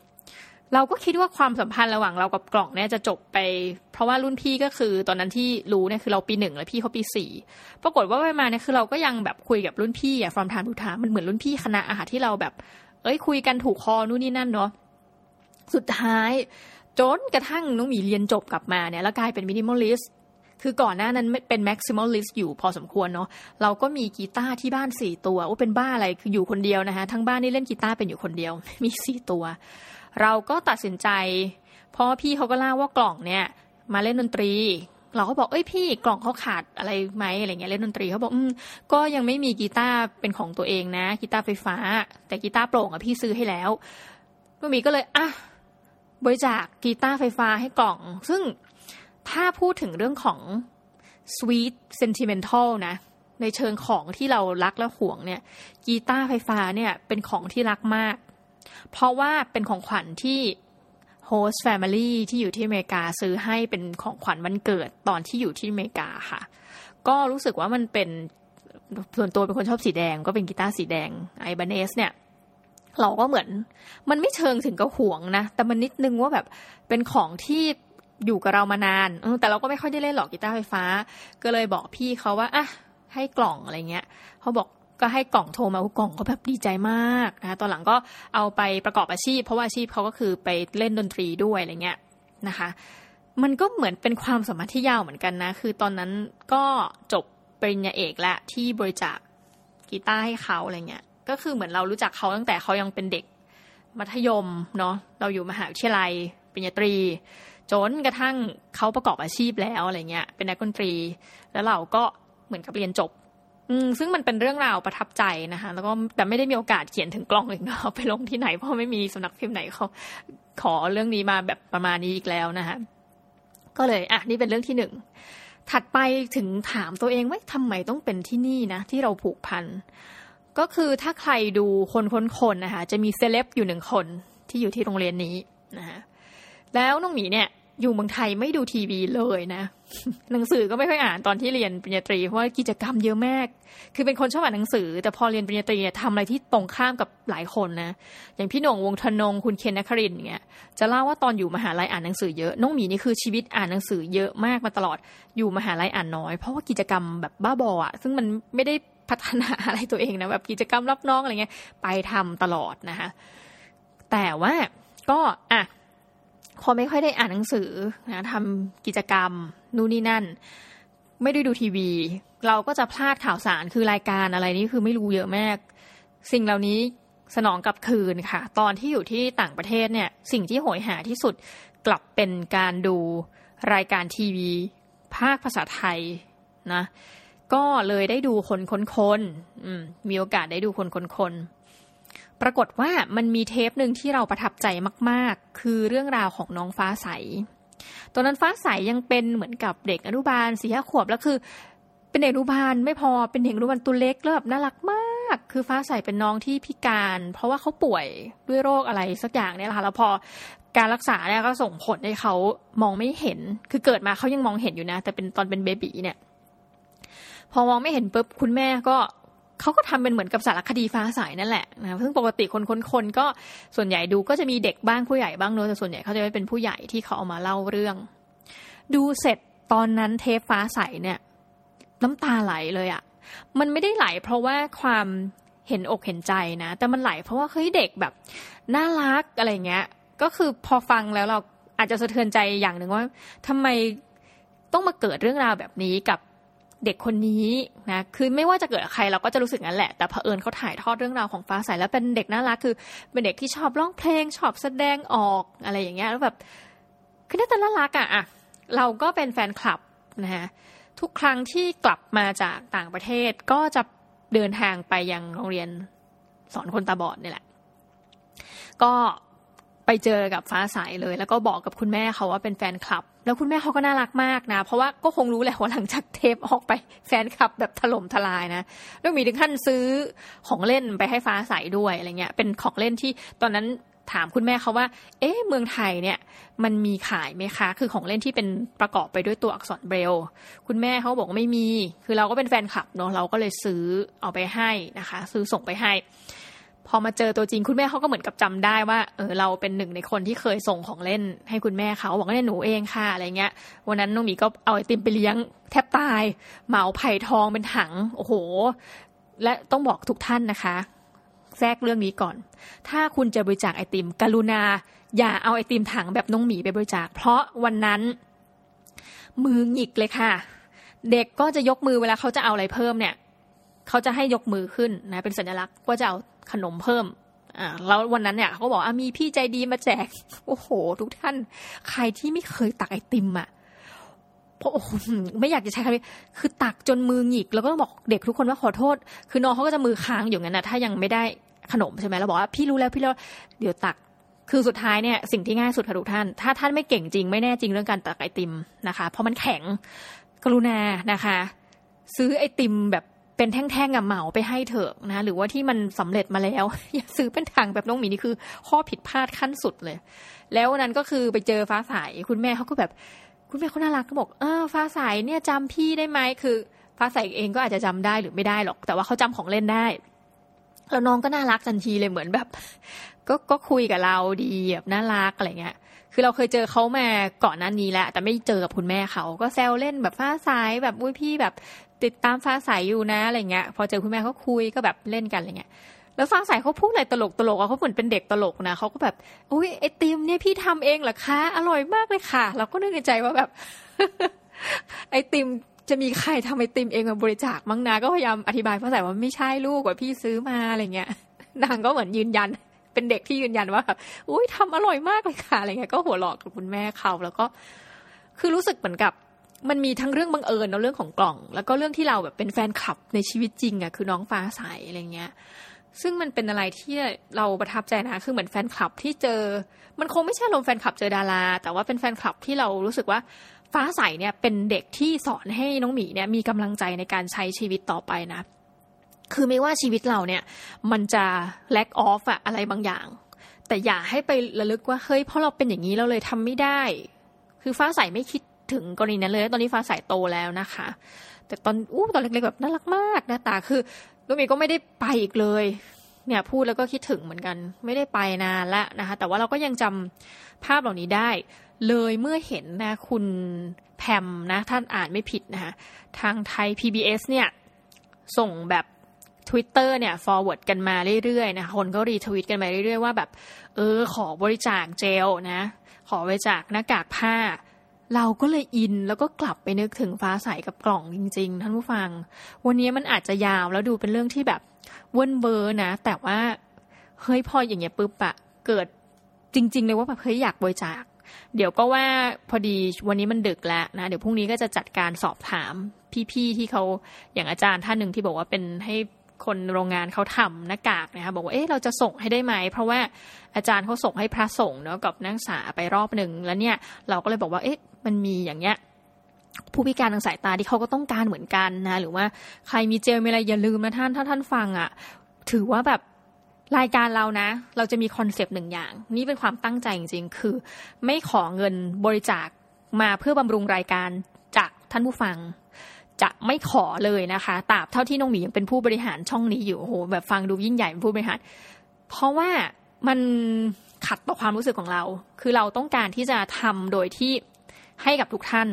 เราก็คิดว่าความสัมพันธ์ระหว่างเรากับกล่องเนี่ยจะจบไปเพราะว่ารุ่นพี่ก็คือตอนนั้นที่รู้เนี่ยคือเราปีหนึ่งแล้วพี่เขาปีสี่ปรากฏว่าไปมาเนี่ยคือเราก็ยังแบบคุยกับรุ่นพี่อะฟอร์มทานดูทามันเหมือนรุ่นพี่คณะอาหารที่เราแบบเอ้ยคุยกันถูกคอนู่นนี่นั่นเนาะสุดท้ายจนกระทั่งน้องหมีเรียนจบกลับมาเนี่ยแล้วกลายเป็น Minimalist คือก่อนหน้านั้นเป็น Maximalist อยู่พอสมควรเนาะเราก็มีกีตาร์ที่บ้านสี่ตัวว่าเป็นบ้าอะไรคืออยู่คนเดียวนะคะทั้งบ้านนี่เล่นกีตาร์เป็นอยู่คนเดียวมีสี่ตัวเราก็ตัดสินใจเพราะพี่เขาก็เล่าว่ากล่องเนี่ยมาเล่นดนตรีเราก็บอกเอ้ยพี่กล่องเขาขาดอะไรไหมอะไรเงี้ยเล่นดนตรีเขาบอกอืมก็ยังไม่มีกีตาร์เป็นของตัวเองนะกีตาร์ไฟฟ้าแต่กีตาร์โปร่งอะพี่ซื้อให้แล้วน้องหมีก็เลยอ่ะบริจาคกีตาร์ไฟฟ้าให้กล่องซึ่งถ้าพูดถึงเรื่องของ sweet sentimental นะในเชิงของที่เรารักและหวงเนี่ยกีตาร์ไฟฟ้าเนี่ยเป็นของที่รักมากเพราะว่าเป็นของขวัญที่ host family ที่อยู่ที่อเมริกาซื้อให้เป็นของขวัญวันเกิดตอนที่อยู่ที่อเมริกาค่ะก็รู้สึกว่ามันเป็นส่วนตัวเป็นคนชอบสีแดงก็เป็นกีตาร์สีแดง Ibanez เนี่ยเราก็เหมือนมันไม่เชิงถึงกับหวงนะแต่มันนิดนึงว่าแบบเป็นของที่อยู่กับเรามานานแต่เราก็ไม่ค่อยได้เล่นหรอกกีตาร์ไฟฟ้าก็เลยบอกพี่เขาว่าอ่ะให้กล่องอะไรเงี้ยเขาบอกก็ให้กล่องโทรมากล่องก็แบบดีใจมากนะตอนหลังก็เอาไปประกอบอาชีพเพราะว่าอาชีพเขาก็คือไปเล่นดนตรีด้วยอะไรเงี้ยนะคะมันก็เหมือนเป็นความสัมพันธ์ที่ยาวเหมือนกันนะคือตอนนั้นก็จบปริญญาเอกละที่บริจาคกีตาร์ให้เขาอะไรเงี้ยก็คือเหมือนเรารู้จักเขาตั้งแต่เขายังเป็นเด็กมัธยมเนาะเราอยู่มหาวิทยาลัยปริญญาตรีจนกระทั่งเขาประกอบอาชีพแล้วอะไรเงี้ยเป็นนักดนตรีแล้วเราก็เหมือนกับเรียนจบอืมซึ่งมันเป็นเรื่องราวประทับใจนะคะแล้วก็แต่ไม่ได้มีโอกาสเขียนถึงกล่องอีกเนาะไปลงที่ไหนเพราะไม่มีสำนักพิมพ์ไหนเขาขอเรื่องนี้มาแบบประมาณนี้อีกแล้วนะคะก็เลยอ่ะนี่เป็นเรื่องที่หนึ่งถัดไปถึงถามตัวเองว่าทำไมต้องเป็นที่นี่นะที่เราผูกพันก็คือถ้าใครดูคนคนคนนะคะจะมีเซเลบอยู่หนึ่งคนที่อยู่ที่โรงเรียนนี้นะคะแล้วน้องหมีเนี่ย อยู่เมืองไทยไม่ดูทีวีเลยนะหนังสือก็ไม่ค่อยอ่านตอนที่เรียนปริญญาตรีเพราะว่ากิจกรรมเยอะมากคือเป็นคนชอบอ่านหนังสือแต่พอเรียนปริญญาตรีเนี่ยทำอะไรที่ตรงข้ามกับหลายคนนะอย่างพี่หน่งวงธนงคุณเคนนครินทร์เนี่ยจะเล่าว่าตอนอยู่มหาลัยอ่านหนังสือเยอะน้องหมีนี่คือชีวิตอ่านหนังสือเยอะมากมาตลอดอยู่มหาลัยอ่านน้อยเพราะว่ากิจกรรมแบบบ้าบออ่ะซึ่งมันไม่ได้พัฒนาอะไรตัวเองนะแบบกิจกรรมรับน้องอะไรเงี้ยไปทำตลอดนะคะแต่ว่าก็อ่ะพอไม่ค่อยได้อ่านหนังสือนะทำกิจกรรมนู่นนี่นั่นไม่ได้ดูทีวีเราก็จะพลาดข่าวสารคือรายการอะไรนี่คือไม่รู้เยอะมากสิ่งเหล่านี้สนองกลับคืนค่ะตอนที่อยู่ที่ต่างประเทศเนี่ยสิ่งที่โหยหาที่สุดกลับเป็นการดูรายการทีวีภาคภาษาไทยนะก็เลยได้ดูคนคนๆมีโอกาสได้ดูคนคนๆปรากฏว่ามันมีเทปหนึ่งที่เราประทับใจมากๆคือเรื่องราวของน้องฟ้าใสตอนนั้นฟ้าใสยังเป็นเหมือนกับเด็กอนุบาลสี่ห้าขวบแล้วคือเป็นเด็กอนุบาลไม่พอเป็นเด็กอนุบาลตัวเล็กแล้วแบบน่ารักมากคือฟ้าใสเป็นน้องที่พิการเพราะว่าเขาป่วยด้วยโรคอะไรสักอย่างเนี่ยแหละค่ะแล้วพอการรักษาเนี่ยก็ส่งผลให้เขามองไม่เห็นคือเกิดมาเขายังมองเห็นอยู่นะแต่เป็นตอนเป็นเบบี๋เนี่ยพอมองไม่เห็นปุ๊บคุณแม่ก็เขาก็ทำเป็นเหมือนกับสารคดีฟ้าใสนั่นแหละนะซึ่งปกติคนคนคนก็ส่วนใหญ่ดูก็จะมีเด็กบ้างผู้ใหญ่บ้างเนอะแต่ส่วนใหญ่เขาจะไม่เป็นผู้ใหญ่ที่เขาเอามาเล่าเรื่องดูเสร็จตอนนั้นเทปฟ้าใสเนี่ยน้ำตาไหลเลยอ่ะมันไม่ได้ไหลเพราะว่าความเห็นอกเห็นใจนะแต่มันไหลเพราะว่าเฮ้ยเด็กแบบน่ารักอะไรเงี้ยก็คือพอฟังแล้วเราอาจจะสะเทือนใจอย่างนึงว่าทำไมต้องมาเกิดเรื่องราวแบบนี้กับเด็กคนนี้นะคือไม่ว่าจะเกิดใครเราก็จะรู้สึกงั้นแหละแต่เผอิญเขาถ่ายทอดเรื่องราวของฟ้าใสแล้วเป็นเด็กน่ารักคือเป็นเด็กที่ชอบร้องเพลงชอบแสดงออกอะไรอย่างเงี้ยแล้วแบบคือน่ารักอ่ะอ่ะเราก็เป็นแฟนคลับนะฮะทุกครั้งที่กลับมาจากต่างประเทศก็จะเดินทางไปยังโรงเรียนสอนคนตาบอดนี่แหละก็ไปเจอกับฟ้าใสเลยแล้วก็บอกกับคุณแม่เขาว่าเป็นแฟนคลับแล้วคุณแม่เขาก็น่ารักมากนะเพราะว่าก็คงรู้แหละว่าหลังจากเทปออกไปแฟนคลับแบบถล่มทลายนะแล้วมีถึงขั้นซื้อของเล่นไปให้ฟ้าใสด้วยอะไรเงี้ยเป็นของเล่นที่ตอนนั้นถามคุณแม่เขาว่าเอ๊ะเมืองไทยเนี่ยมันมีขายไหมคะคือของเล่นที่เป็นประกอบไปด้วยตัวอักษรเบรลคุณแม่เขาบอกไม่มีคือเราก็เป็นแฟนคลับเนาะเราก็เลยซื้อเอาไปให้นะคะซื้อส่งไปให้พอมาเจอตัวจริงคุณแม่เขาก็เหมือนกับจำได้ว่าเออเราเป็นหนึ่งในคนที่เคยส่งของเล่นให้คุณแม่เขาบอกว่าเนี่ยหนูเองค่ะอะไรเงี้ยวันนั้นน้องหมีก็เอาไอติมไปเลี้ยงแทบตายเหมาไผ่ทองเป็นถังโอ้โหและต้องบอกทุกท่านนะคะแทรกเรื่องนี้ก่อนถ้าคุณจะบริจาคไอติมกรุณาอย่าเอาไอติมถังแบบน้องหมีไปบริจาคเพราะวันนั้นมือหงิกเลยค่ะเด็กก็จะยกมือเวลาเขาจะเอาอะไรเพิ่มเนี่ยเขาจะให้ยกมือขึ้นนะเป็นสัญลักษณ์ว่าจะเอาขนมเพิ่มอ่าแล้ววันนั้นเนี่ยเขาบอกอ่ะมีพี่ใจดีมาแจกโอ้โหทุกท่านใครที่ไม่เคยตักไอติมอ่ะเพราะโอ้โหไม่อยากจะใช้คำนี้คือตักจนมือหงิกแล้วก็ต้องบอกเด็กทุกคนว่าขอโทษคือน้องเขาก็จะมือค้างอยู่งั้นนะถ้ายังไม่ได้ขนมใช่ไหมเราบอกว่าพี่รู้แล้วพี่แล้วเดี๋ยวตักคือสุดท้ายเนี่ยสิ่งที่ง่ายสุดค่ะทุกท่านถ้าท่านไม่เก่งจริงไม่แน่จริงเรื่องการตักไอติมนะคะเพราะมันแข็งกรุณานะคะซื้อไอติมแบบเป็นแท่งๆอ่ะเหมาไปให้เถอะนะหรือว่าที่มันสำเร็จมาแล้วอย่าซื้อเป็นถังแบบน้องหมีนี่คือข้อผิดพลาดขั้นสุดเลยแล้วนั้นก็คือไปเจอฟ้าใสคุณแม่เขาก็แบบคุณแม่เขาน่ารักก็บอกเออฟ้าใสเนี่ยจำพี่ได้ไหมคือฟ้าใสเองก็อาจจะจำได้หรือไม่ได้หรอกแต่ว่าเขาจำของเล่นได้แล้วน้องก็น่ารักทันทีเลยเหมือนแบบก็ก็คุยกับเราดีแบบน่ารักอะไรเงี้ยคือเราเคยเจอเขามาก่อนหน้านี้แล้วแต่ไม่เจอกับคุณแม่เขาก็แซวเล่นแบบฟ้าใสแบบอุ้ยพี่แบบติดตามฟ้าใสอยู่นะอะไรเงี้ยพอเจอคุณแม่เขาคุยก็แบบเล่นกันอะไรเงี้ยแล้วฟ้าใสเขาพูดอะไรตลกตลกอ่ะเขาเหมือนเป็นเด็กตลกนะเขาก็แบบอุ้ยไอติมเนี่ยพี่ทำเองเหรอคะอร่อยมากเลยค่ะเราก็นึกในใจว่าแบบ ไอติมจะมีใครทำไอติมเองมาบริจาคมั้งนะก็พยายามอธิบายฟ้าใสว่าไม่ใช่ลูกว่าพี่ซื้อมาอะไรเงี้ยนางก็เหมือนยืนยันเป็นเด็กที่ยืนยันว่าแบบอุ้ยทำอร่อยมากเลยค่ะอะไรเงี้ยก็หัวเราะกับคุณแม่เขาแล้วก็คือรู้สึกเหมือนกับมันมีทั้งเรื่องบังเอิญเนาะเรื่องของกล่องแล้วก็เรื่องที่เราแบบเป็นแฟนคลับในชีวิตจริงอะคือน้องฟ้าใสอะไรเงี้ยซึ่งมันเป็นอะไรที่เราประทับใจนะคือเหมือนแฟนคลับที่เจอมันคงไม่ใช่ลมแฟนคลับเจอดาราแต่ว่าเป็นแฟนคลับที่เรารู้สึกว่าฟ้าใสเนี่ยเป็นเด็กที่สอนให้น้องหมีเนี่ยมีกำลังใจในการใช้ชีวิตต่อไปนะคือไม่ว่าชีวิตเราเนี่ยมันจะ lack off อะอะไรบางอย่างแต่อย่าให้ไประลึกว่าเฮ้ยเพราะเราเป็นอย่างนี้เราเลยทำไม่ได้ค คือฟ้าใสไม่คิดถึงกรณีนั้นเลยตอนนี้ฟ้าใสโตแล้วนะคะแต่ตอนอู้ตอนเล็กๆแบบน่ารักมากหน้าตาคือลูกมีก็ไม่ได้ไปอีกเลยเนี่ยพูดแล้วก็คิดถึงเหมือนกันไม่ได้ไปนานแล้วนะคะแต่ว่าเราก็ยังจำภาพเหล่านี้ได้เลยเมื่อเห็นนะคุณแพมนะท่านอ่านไม่ผิดนะคะทางไทย พี บี เอส เนี่ยส่งแบบ Twitter เนี่ย forward กันมาเรื่อยๆนะคนก็รีทวีตกันมาเรื่อยๆว่าแบบเออขอบริจาคเจลนะขอบริจาคหน้ากากผ้าเราก็เลยอินแล้วก็กลับไปนึกถึงฟ้าใสกับกล่องจริงๆท่านผู้ฟังวันนี้มันอาจจะยาวแล้วดูเป็นเรื่องที่แบบเว่นเบอร์นะแต่ว่าเฮ้ยพออย่างเงี้ยปึ๊บอะเกิดจริงๆเลยว่าแบบเฮ้ยอยากบริจาคเดี๋ยวก็ว่าพอดีวันนี้มันดึกแล้วนะเดี๋ยวพรุ่งนี้ก็จะจัดการสอบถามพี่ๆที่เขาอย่างอาจารย์ท่านหนึ่งที่บอกว่าเป็นให้คนโรงงานเขาทำหน้ากากนะคะบอกว่าเอ๊ะเราจะส่งให้ได้ไหมเพราะว่าอาจารย์เขาส่งให้พระสงฆ์เนาะกับนักศึกษาไปรอบนึงแล้วเนี่ยเราก็เลยบอกว่าเอ๊ะมันมีอย่างเงี้ยผู้พิการทางสายตาที่เขาก็ต้องการเหมือนกันนะหรือว่าใครมีเจลมีอะไรอย่าลืมนะท่านถ้าท่านฟังอ่ะถือว่าแบบรายการเรานะเราจะมีคอนเซปต์หนึ่งอย่างนี่เป็นความตั้งใจจริงๆคือไม่ขอเงินบริจาคมาเพื่อบำรุงรายการจากท่านผู้ฟังจะไม่ขอเลยนะคะตราบเท่าที่น้องหมียังเป็นผู้บริหารช่องนี้อยู่โอ้โหแบบฟังดูยิ่งใหญ่เป็นผู้บริหารเพราะว่ามันขัดต่อความรู้สึกของเราคือเราต้องการที่จะทำโดยที่ให้กับทุกท่าน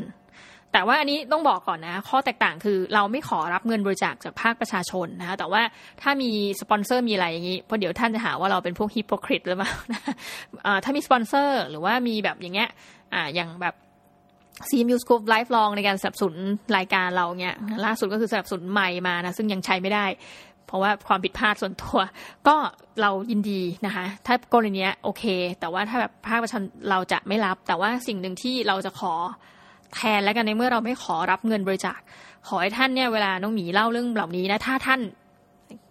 แต่ว่าอันนี้ต้องบอกก่อนนะข้อแตกต่างคือเราไม่ขอรับเงินบริจาคจากภาคประชาชนนะคะแต่ว่าถ้ามีสปอนเซอร์มีอะไรอย่างนี้เพราะเดี๋ยวท่านจะหาว่าเราเป็นพวกฮิปโปคริตหรือเปล่าถ้ามีสปอนเซอร์หรือว่ามีแบบอย่างเงี้ยอ่าอย่างแบบซี เอ็ม ยู Scope Lifelong ในการสนับสนุนรายการเราเนี่ยล่าสุดก็คือสนับสนุนใหม่มานะซึ่งยังใช้ไม่ได้เพราะว่าความผิดพลาดส่วนตัวก็เรายินดีนะคะถ้ากรณีนี้โอเคแต่ว่าถ้าแบบภาคประชาชนเราจะไม่รับแต่ว่าสิ่งหนึ่งที่เราจะขอแทนแล้วกันในเมื่อเราไม่ขอรับเงินบริจาคขอให้ท่านเนี่ยเวลาน้องหมีเล่าเรื่องเหล่านี้นะถ้าท่าน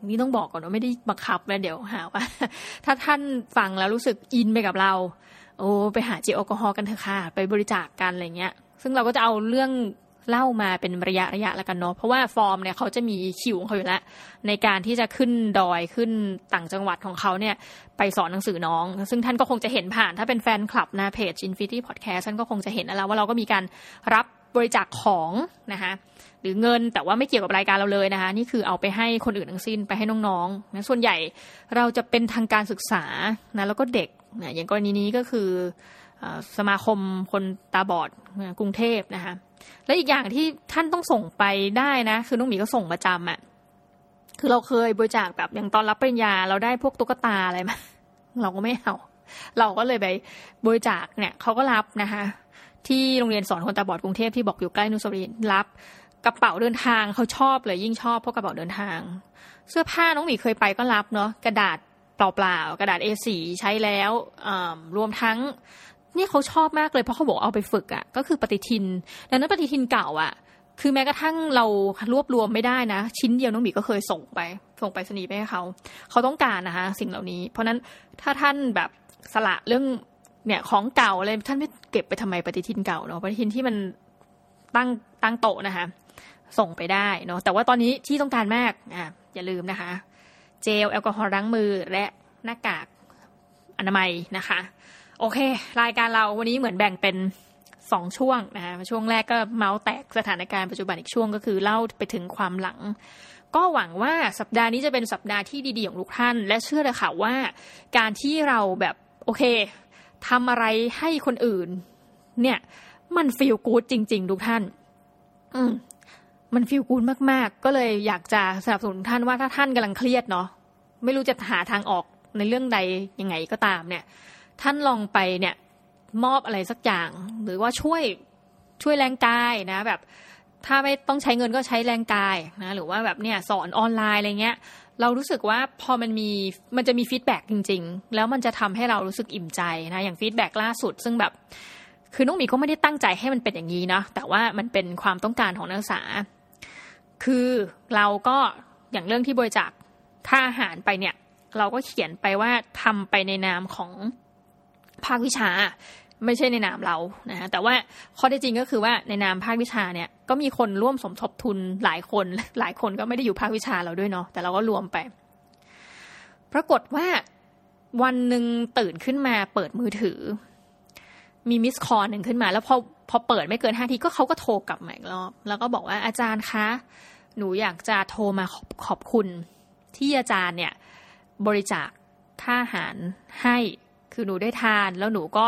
นี่ต้องบอกก่อนว่าไม่ได้บังคับนะเดี๋ยวหาว่าถ้าท่านฟังแล้วรู้สึกอินไปกับเราโอ้ไปหาเจลแอลกอฮอล์กันเถอะค่ะไปบริจาคกันอะไรเงี้ยซึ่งเราก็จะเอาเรื่องเล่ามาเป็นระยะระยะแล้วกันเนาะเพราะว่าฟอร์มเนี่ยเขาจะมีคิวของเขาอยู่แล้วในการที่จะขึ้นดอยขึ้นต่างจังหวัดของเขาเนี่ยไปสอนหนังสือน้องซึ่งท่านก็คงจะเห็นผ่านถ้าเป็นแฟนคลับนะเพจ Infinity Podcast ท่านก็คงจะเห็นแล้วว่าเราก็มีการรับบริจาคของนะคะหรือเงินแต่ว่าไม่เกี่ยวกับรายการเราเลยนะคะนี่คือเอาไปให้คนอื่นทั้งสิ้นไปให้น้องๆนะส่วนใหญ่เราจะเป็นทางการศึกษานะแล้วก็เด็กนะอย่างกรณีนี้ก็คือสมาคมคนตาบอดกรุงเทพนะคะและอีกอย่างที่ท่านต้องส่งไปได้นะคือน้องหมีก็ส่งประจำอ่ะคือเราเคยบริจาคแบบอย่างตอนรับปริญญาเราได้พวกตุ๊กตาอะไรมาเราก็ไม่เอาเราก็เลยไปบริจาคเนี่ยเขาก็รับนะคะที่โรงเรียนสอนคนตาบอดกรุงเทพที่บอกอยู่ใกล้นุสรีรับกระเป๋าเดินทางเขาชอบเลยยิ่งชอบเพราะกระเป๋าเดินทางเสื้อผ้าน้องหมีเคยไปก็รับเนาะกระดาษเปล่าๆกระดาษ เอ โฟร์ ใช้แล้วรวมทั้งนี่เขาชอบมากเลยเพราะเขาบอกเอาไปฝึกอ่ะก็คือปฏิทินดังนั้นปฏิทินเก่าอ่ะคือแม้กระทั่งเรารวบรวมไม่ได้นะชิ้นเดียวน้องหมีก็เคยส่งไปส่งไปสนีไปให้เขาเขาต้องการนะคะสิ่งเหล่านี้เพราะนั้นถ้าท่านแบบสละเรื่องเนี่ยของเก่าอะไรท่านไม่เก็บไปทำไมปฏิทินเก่าเนาะปฏิทินที่มันตั้งตั้งโต๊ะนะคะส่งไปได้เนาะแต่ว่าตอนนี้ที่ต้องการมากอ่ะอย่าลืมนะคะเจลแอลกอฮอล์ล้างมือและหน้ากากอนามัยนะคะโอเครายการเราวันนี้เหมือนแบ่งเป็นสองช่วงนะคะช่วงแรกก็เมาส์แตกสถานการณ์ปัจจุบันอีกช่วงก็คือเล่าไปถึงความหลังก็หวังว่าสัปดาห์นี้จะเป็นสัปดาห์ที่ดีๆของทุกท่านและเชื่อเลยค่ะว่าการที่เราแบบโอเคทำอะไรให้คนอื่นเนี่ยมันฟีลกู๊ดจริงๆทุกท่านอืมมันฟีลกู๊ดมากๆก็เลยอยากจะสนับสนุนท่านว่าถ้าท่านกำลังเครียดเนาะไม่รู้จะหาทางออกในเรื่องใดยังไงก็ตามเนี่ยท่านลองไปเนี่ยมอบอะไรสักอย่างหรือว่าช่วยช่วยแรงกายนะแบบถ้าไม่ต้องใช้เงินก็ใช้แรงกายนะหรือว่าแบบเนี่ยสอนออนไลน์อะไรเงี้ยเรารู้สึกว่าพอมันมีมันจะมีฟีดแบ็กจริงๆแล้วมันจะทำให้เรารู้สึกอิ่มใจนะอย่างฟีดแบ็กล่าสุดซึ่งแบบคือน้องหมีก็ไม่ได้ตั้งใจให้มันเป็นอย่างนี้นะแต่ว่ามันเป็นความต้องการของนักศึกษาคือเราก็อย่างเรื่องที่บริจาคค่าอาหารไปเนี่ยเราก็เขียนไปว่าทำไปในนามของภาควิชาไม่ใช่ในนามเรานะฮะแต่ว่าข้อเท็จจริงก็คือว่าในนามภาควิชาเนี่ยก็มีคนร่วมสมทบทุนหลายคนหลายคนก็ไม่ได้อยู่ภาควิชาเราด้วยเนาะแต่เราก็รวมไปปรากฏว่าวันนึงตื่นขึ้นมาเปิดมือถือ มีมิสคอลหนึ่งขึ้นมาแล้วพอพอเปิดไม่เกินห้าทีก็เขาก็โทรกลับมาอีกรอบแล้วก็บอกว่าอาจารย์คะหนูอยากจะโทรมาขอบขอบคุณที่อาจารย์เนี่ยบริจาคค่าอาหารให้คือหนูได้ทานแล้วหนูก็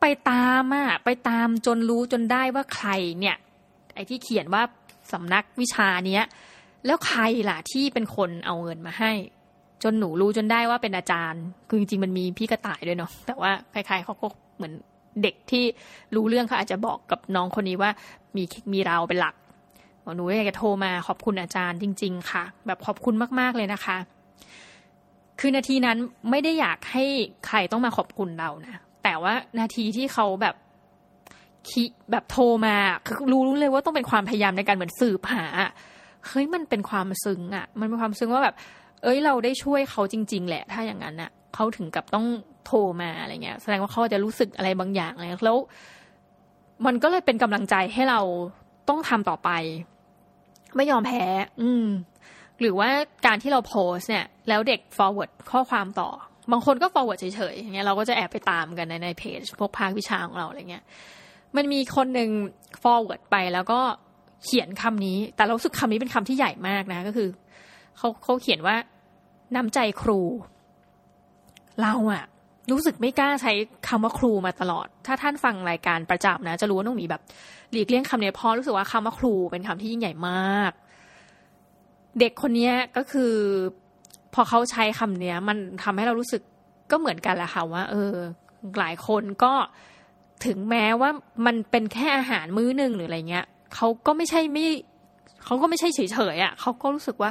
ไปตามอ่ะไปตามจนรู้จนได้ว่าใครเนี่ยไอ้ที่เขียนว่าสำนักวิชาเนี้ยแล้วใครล่ะที่เป็นคนเอาเงินมาให้จนหนูรู้จนได้ว่าเป็นอาจารย์คือจริงๆมันมีพี่กระต่ายด้วยเนาะแต่ว่าใครๆเขาก็เหมือนเด็กที่รู้เรื่องเขาอาจจะบอกกับน้องคนนี้ว่ามีมีเราเป็นหลักหนูอยากจะโทรมาขอบคุณอาจารย์จริงๆค่ะแบบขอบคุณมากๆเลยนะคะคือนาทีนั้นไม่ได้อยากให้ใครต้องมาขอบคุณเรานะแต่ว่านาทีที่เขาแบบคิดแบบโทรมาคือรู้เลยว่าต้องเป็นความพยายามในการเหมือนสืบหาเฮ้ยมันเป็นความซึ้งอ่ะมันเป็นความซึ้งว่าแบบเอ้ยเราได้ช่วยเขาจริงๆแหละถ้าอย่างนั้นอ่ะเขาถึงกับต้องโทรมาอะไรเงี้ยแสดงว่าเขาจะรู้สึกอะไรบางอย่างอะไรแล้วมันก็เลยเป็นกำลังใจให้เราต้องทำต่อไปไม่ยอมแพ้อืมหรือว่าการที่เราโพสเนี่ยแล้วเด็ก forward ข้อความต่อบางคนก็ forward เฉยๆอย่างเงี้ยเราก็จะแอบไปตามกันในในเพจพวกภาควิชาของเราอะไรเงี้ยมันมีคนหนึ่ง forward ไปแล้วก็เขียนคำนี้แต่เรารู้สึกคำนี้เป็นคำที่ใหญ่มากนะก็คือเขาเขาเขียนว่าน้ำใจครูเราอะรู้สึกไม่กล้าใช้คำว่าครูมาตลอดถ้าท่านฟังรายการประจำนะจะรู้ว่าต้องมีแบบหลีกเลี่ยงคำนี้พอรู้สึกว่าคำว่าครูเป็นคำที่ยิ่งใหญ่มากเด็กคนนี้ก็คือพอเขาใช้คำนี้มันทำให้เรารู้สึกก็เหมือนกันแหละค่ะว่าเออหลายคนก็ถึงแม้ว่ามันเป็นแค่อาหารมื้อนึงหรืออะไรเงี้ยเขาก็ไม่ใช่ไม่เขาก็ไม่ใช่เฉยๆอ่ะเขาก็รู้สึกว่า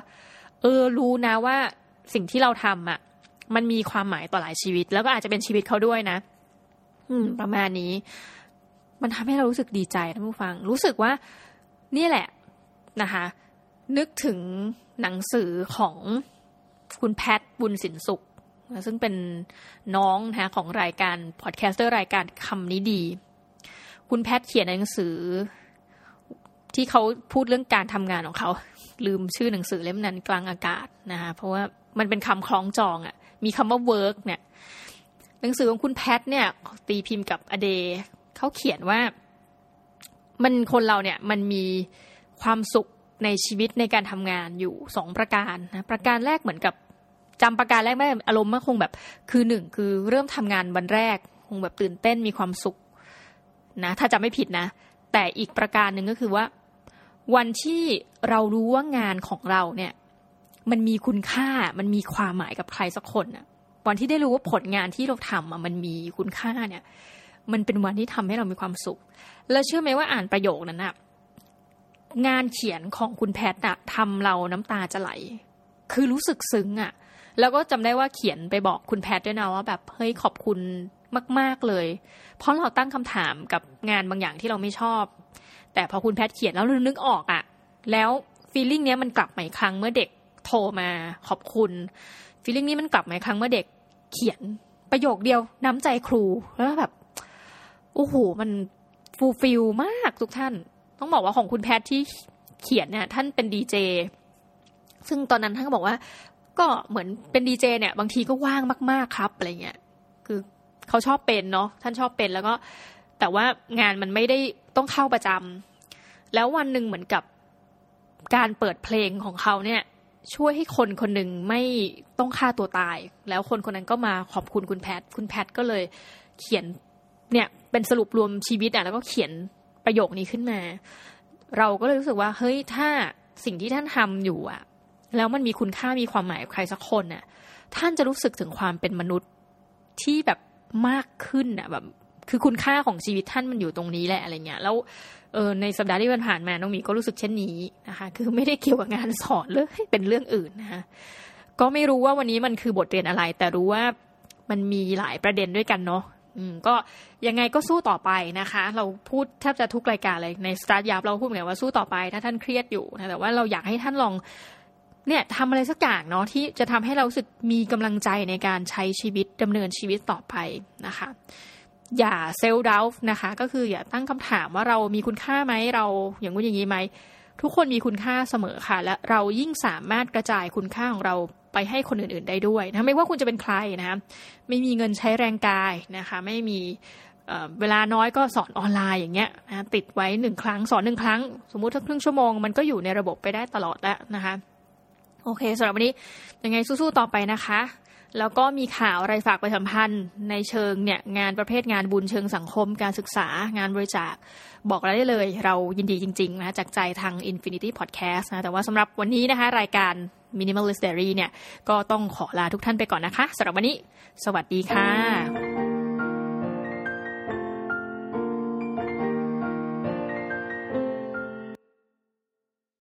เออรู้นะว่าสิ่งที่เราทำอ่ะมันมีความหมายต่อหลายชีวิตแล้วก็อาจจะเป็นชีวิตเขาด้วยนะอืมประมาณนี้มันทำให้เรารู้สึกดีใจท่านผู้ฟังรู้สึกว่านี่แหละนะคะนึกถึงหนังสือของคุณแพทบุญสินสุขซึ่งเป็นน้องนะของรายการพอดแคสเตอร์รายการคำนี้ดีคุณแพทเขียนหนังสือที่เขาพูดเรื่องการทำงานของเขาลืมชื่อหนังสือเล่มนั้นกลางอากาศนะคะเพราะว่ามันเป็นคำคล้องจองอ่ะมีคำว่า work เนี่ยหนังสือของคุณแพทเนี่ยตีพิมพ์กับอเดเขาเขียนว่ามันคนเราเนี่ยมันมีความสุขในชีวิตในการทำงานอยู่สองประการนะประการแรกเหมือนกับจำประการแรกไม่อารมณ์มันคงแบบคือหนึ่งคือเริ่มทำงานวันแรกคงแบบตื่นเต้นมีความสุขนะถ้าจำไม่ผิดนะแต่อีกประการหนึ่งก็คือว่าวันที่เรารู้ว่างานของเราเนี่ยมันมีคุณค่ามันมีความหมายกับใครสักคนน่ะวันที่ได้รู้ว่าผลงานที่เราทำอ่ะมันมีคุณค่าเนี่ยมันเป็นวันที่ทำให้เรามีความสุขแล้วเชื่อไหมว่าอ่านประโยคนั้นน่ะงานเขียนของคุณแพทย์น่ะทำเราน้ำตาจะไหลคือรู้สึกซึ้งอ่ะแล้วก็จำได้ว่าเขียนไปบอกคุณแพทย์ด้วยนะว่าแบบเฮ้ยขอบคุณมากๆเลยเพราะเราตั้งคำถามกับงานบางอย่างที่เราไม่ชอบแต่พอคุณแพทย์เขียนแล้วนึกออกอ่ะแล้วฟีลลิ่งเนี้ยมันกลับมาอีกครั้งเมื่อเด็กโทรมาขอบคุณฟีลลิ่งนี้มันกลับมาอีกครั้งเมื่อเด็กเขียนประโยคเดียวน้ำใจครูแล้วแบบโอ้โหมันฟูลฟิลมากทุกท่านต้องบอกว่าของคุณแพทย์ที่เขียนเนี่ยท่านเป็นดีเจซึ่งตอนนั้นท่านก็บอกว่าก็เหมือนเป็นดีเจเนี่ยบางทีก็ว่างมากๆครับอะไรเงี้ยคือเขาชอบเป็นเนาะท่านชอบเป็นแล้วก็แต่ว่างานมันไม่ได้ต้องเข้าประจำแล้ววันหนึ่งเหมือนกับการเปิดเพลงของเขาเนี่ยช่วยให้คนคนหนึ่งไม่ต้องฆ่าตัวตายแล้วคนคนนั้นก็มาขอบคุณคุณแพทคุณแพทก็เลยเขียนเนี่ยเป็นสรุปรวมชีวิตอ่ะแล้วก็เขียนประโยคนี้ขึ้นมาเราก็เลยรู้สึกว่าเฮ้ยถ้าสิ่งที่ท่านทำอยู่อ่ะแล้วมันมีคุณค่ามีความหมายกับใครสักคนน่ะท่านจะรู้สึกถึงความเป็นมนุษย์ที่แบบมากขึ้นอ่ะแบบคือคุณค่าของชีวิตท่านมันอยู่ตรงนี้แหละอะไรเงี้ยแล้วเออในสัปดาห์ที่ผ่านมาน้องมีก็รู้สึกเช่นนี้นะคะคือไม่ได้เกี่ยวกับงานสอนเลยเป็นเรื่องอื่นนะคะก็ไม่รู้ว่าวันนี้มันคือบทเรียนอะไรแต่รู้ว่ามันมีหลายประเด็นด้วยกันเนาะอืมก็ยังไงก็สู้ต่อไปนะคะเราพูดแทบจะทุกรายการเลยใน Start-up เราพูดเหมือนกันว่าสู้ต่อไปถ้าท่านเครียดอยู่นะแต่ว่าเราอยากให้ท่านลองเนี่ยทำอะไรสักอย่างเนาะที่จะทำให้เรารู้สึกมีกำลังใจในการใช้ชีวิตดำเนินชีวิตต่อไปนะคะอย่าเซลฟ์ดาวท์นะคะก็คืออย่าตั้งคำถามว่าเรามีคุณค่าไหมเราอย่างนู้นอย่างนี้ไหมทุกคนมีคุณค่าเสมอค่ะและเรายิ่งสามารถกระจายคุณค่าของเราไปให้คนอื่นๆได้ด้วยนะไม่ว่าคุณจะเป็นใครนะคะไม่มีเงินใช้แรงกายนะคะไม่มี เวลาน้อยก็สอนออนไลน์อย่างเงี้ยนะติดไว้หนึ่งครั้งสอนหนึ่งครั้งสมมุติถ้าครึ่งชั่วโมงมันก็อยู่ในระบบไปได้ตลอดแล้วนะคะโอเคสำหรับวันนี้ยังไงสู้ๆต่อไปนะคะแล้วก็มีข่าวอะไรฝากประชาสัมพันธ์ในเชิงเนี่ยงานประเภทงานบุญเชิงสังคมการศึกษางานบริจาคบอกเราได้เลยเรายินดีจริงๆนะจากใจทาง Infinity Podcast นะแต่ว่าสำหรับวันนี้นะคะรายการ Minimalist Diary เนี่ยก็ต้องขอลาทุกท่านไปก่อนนะคะสำหรับวันนี้สวัสดีค่ะ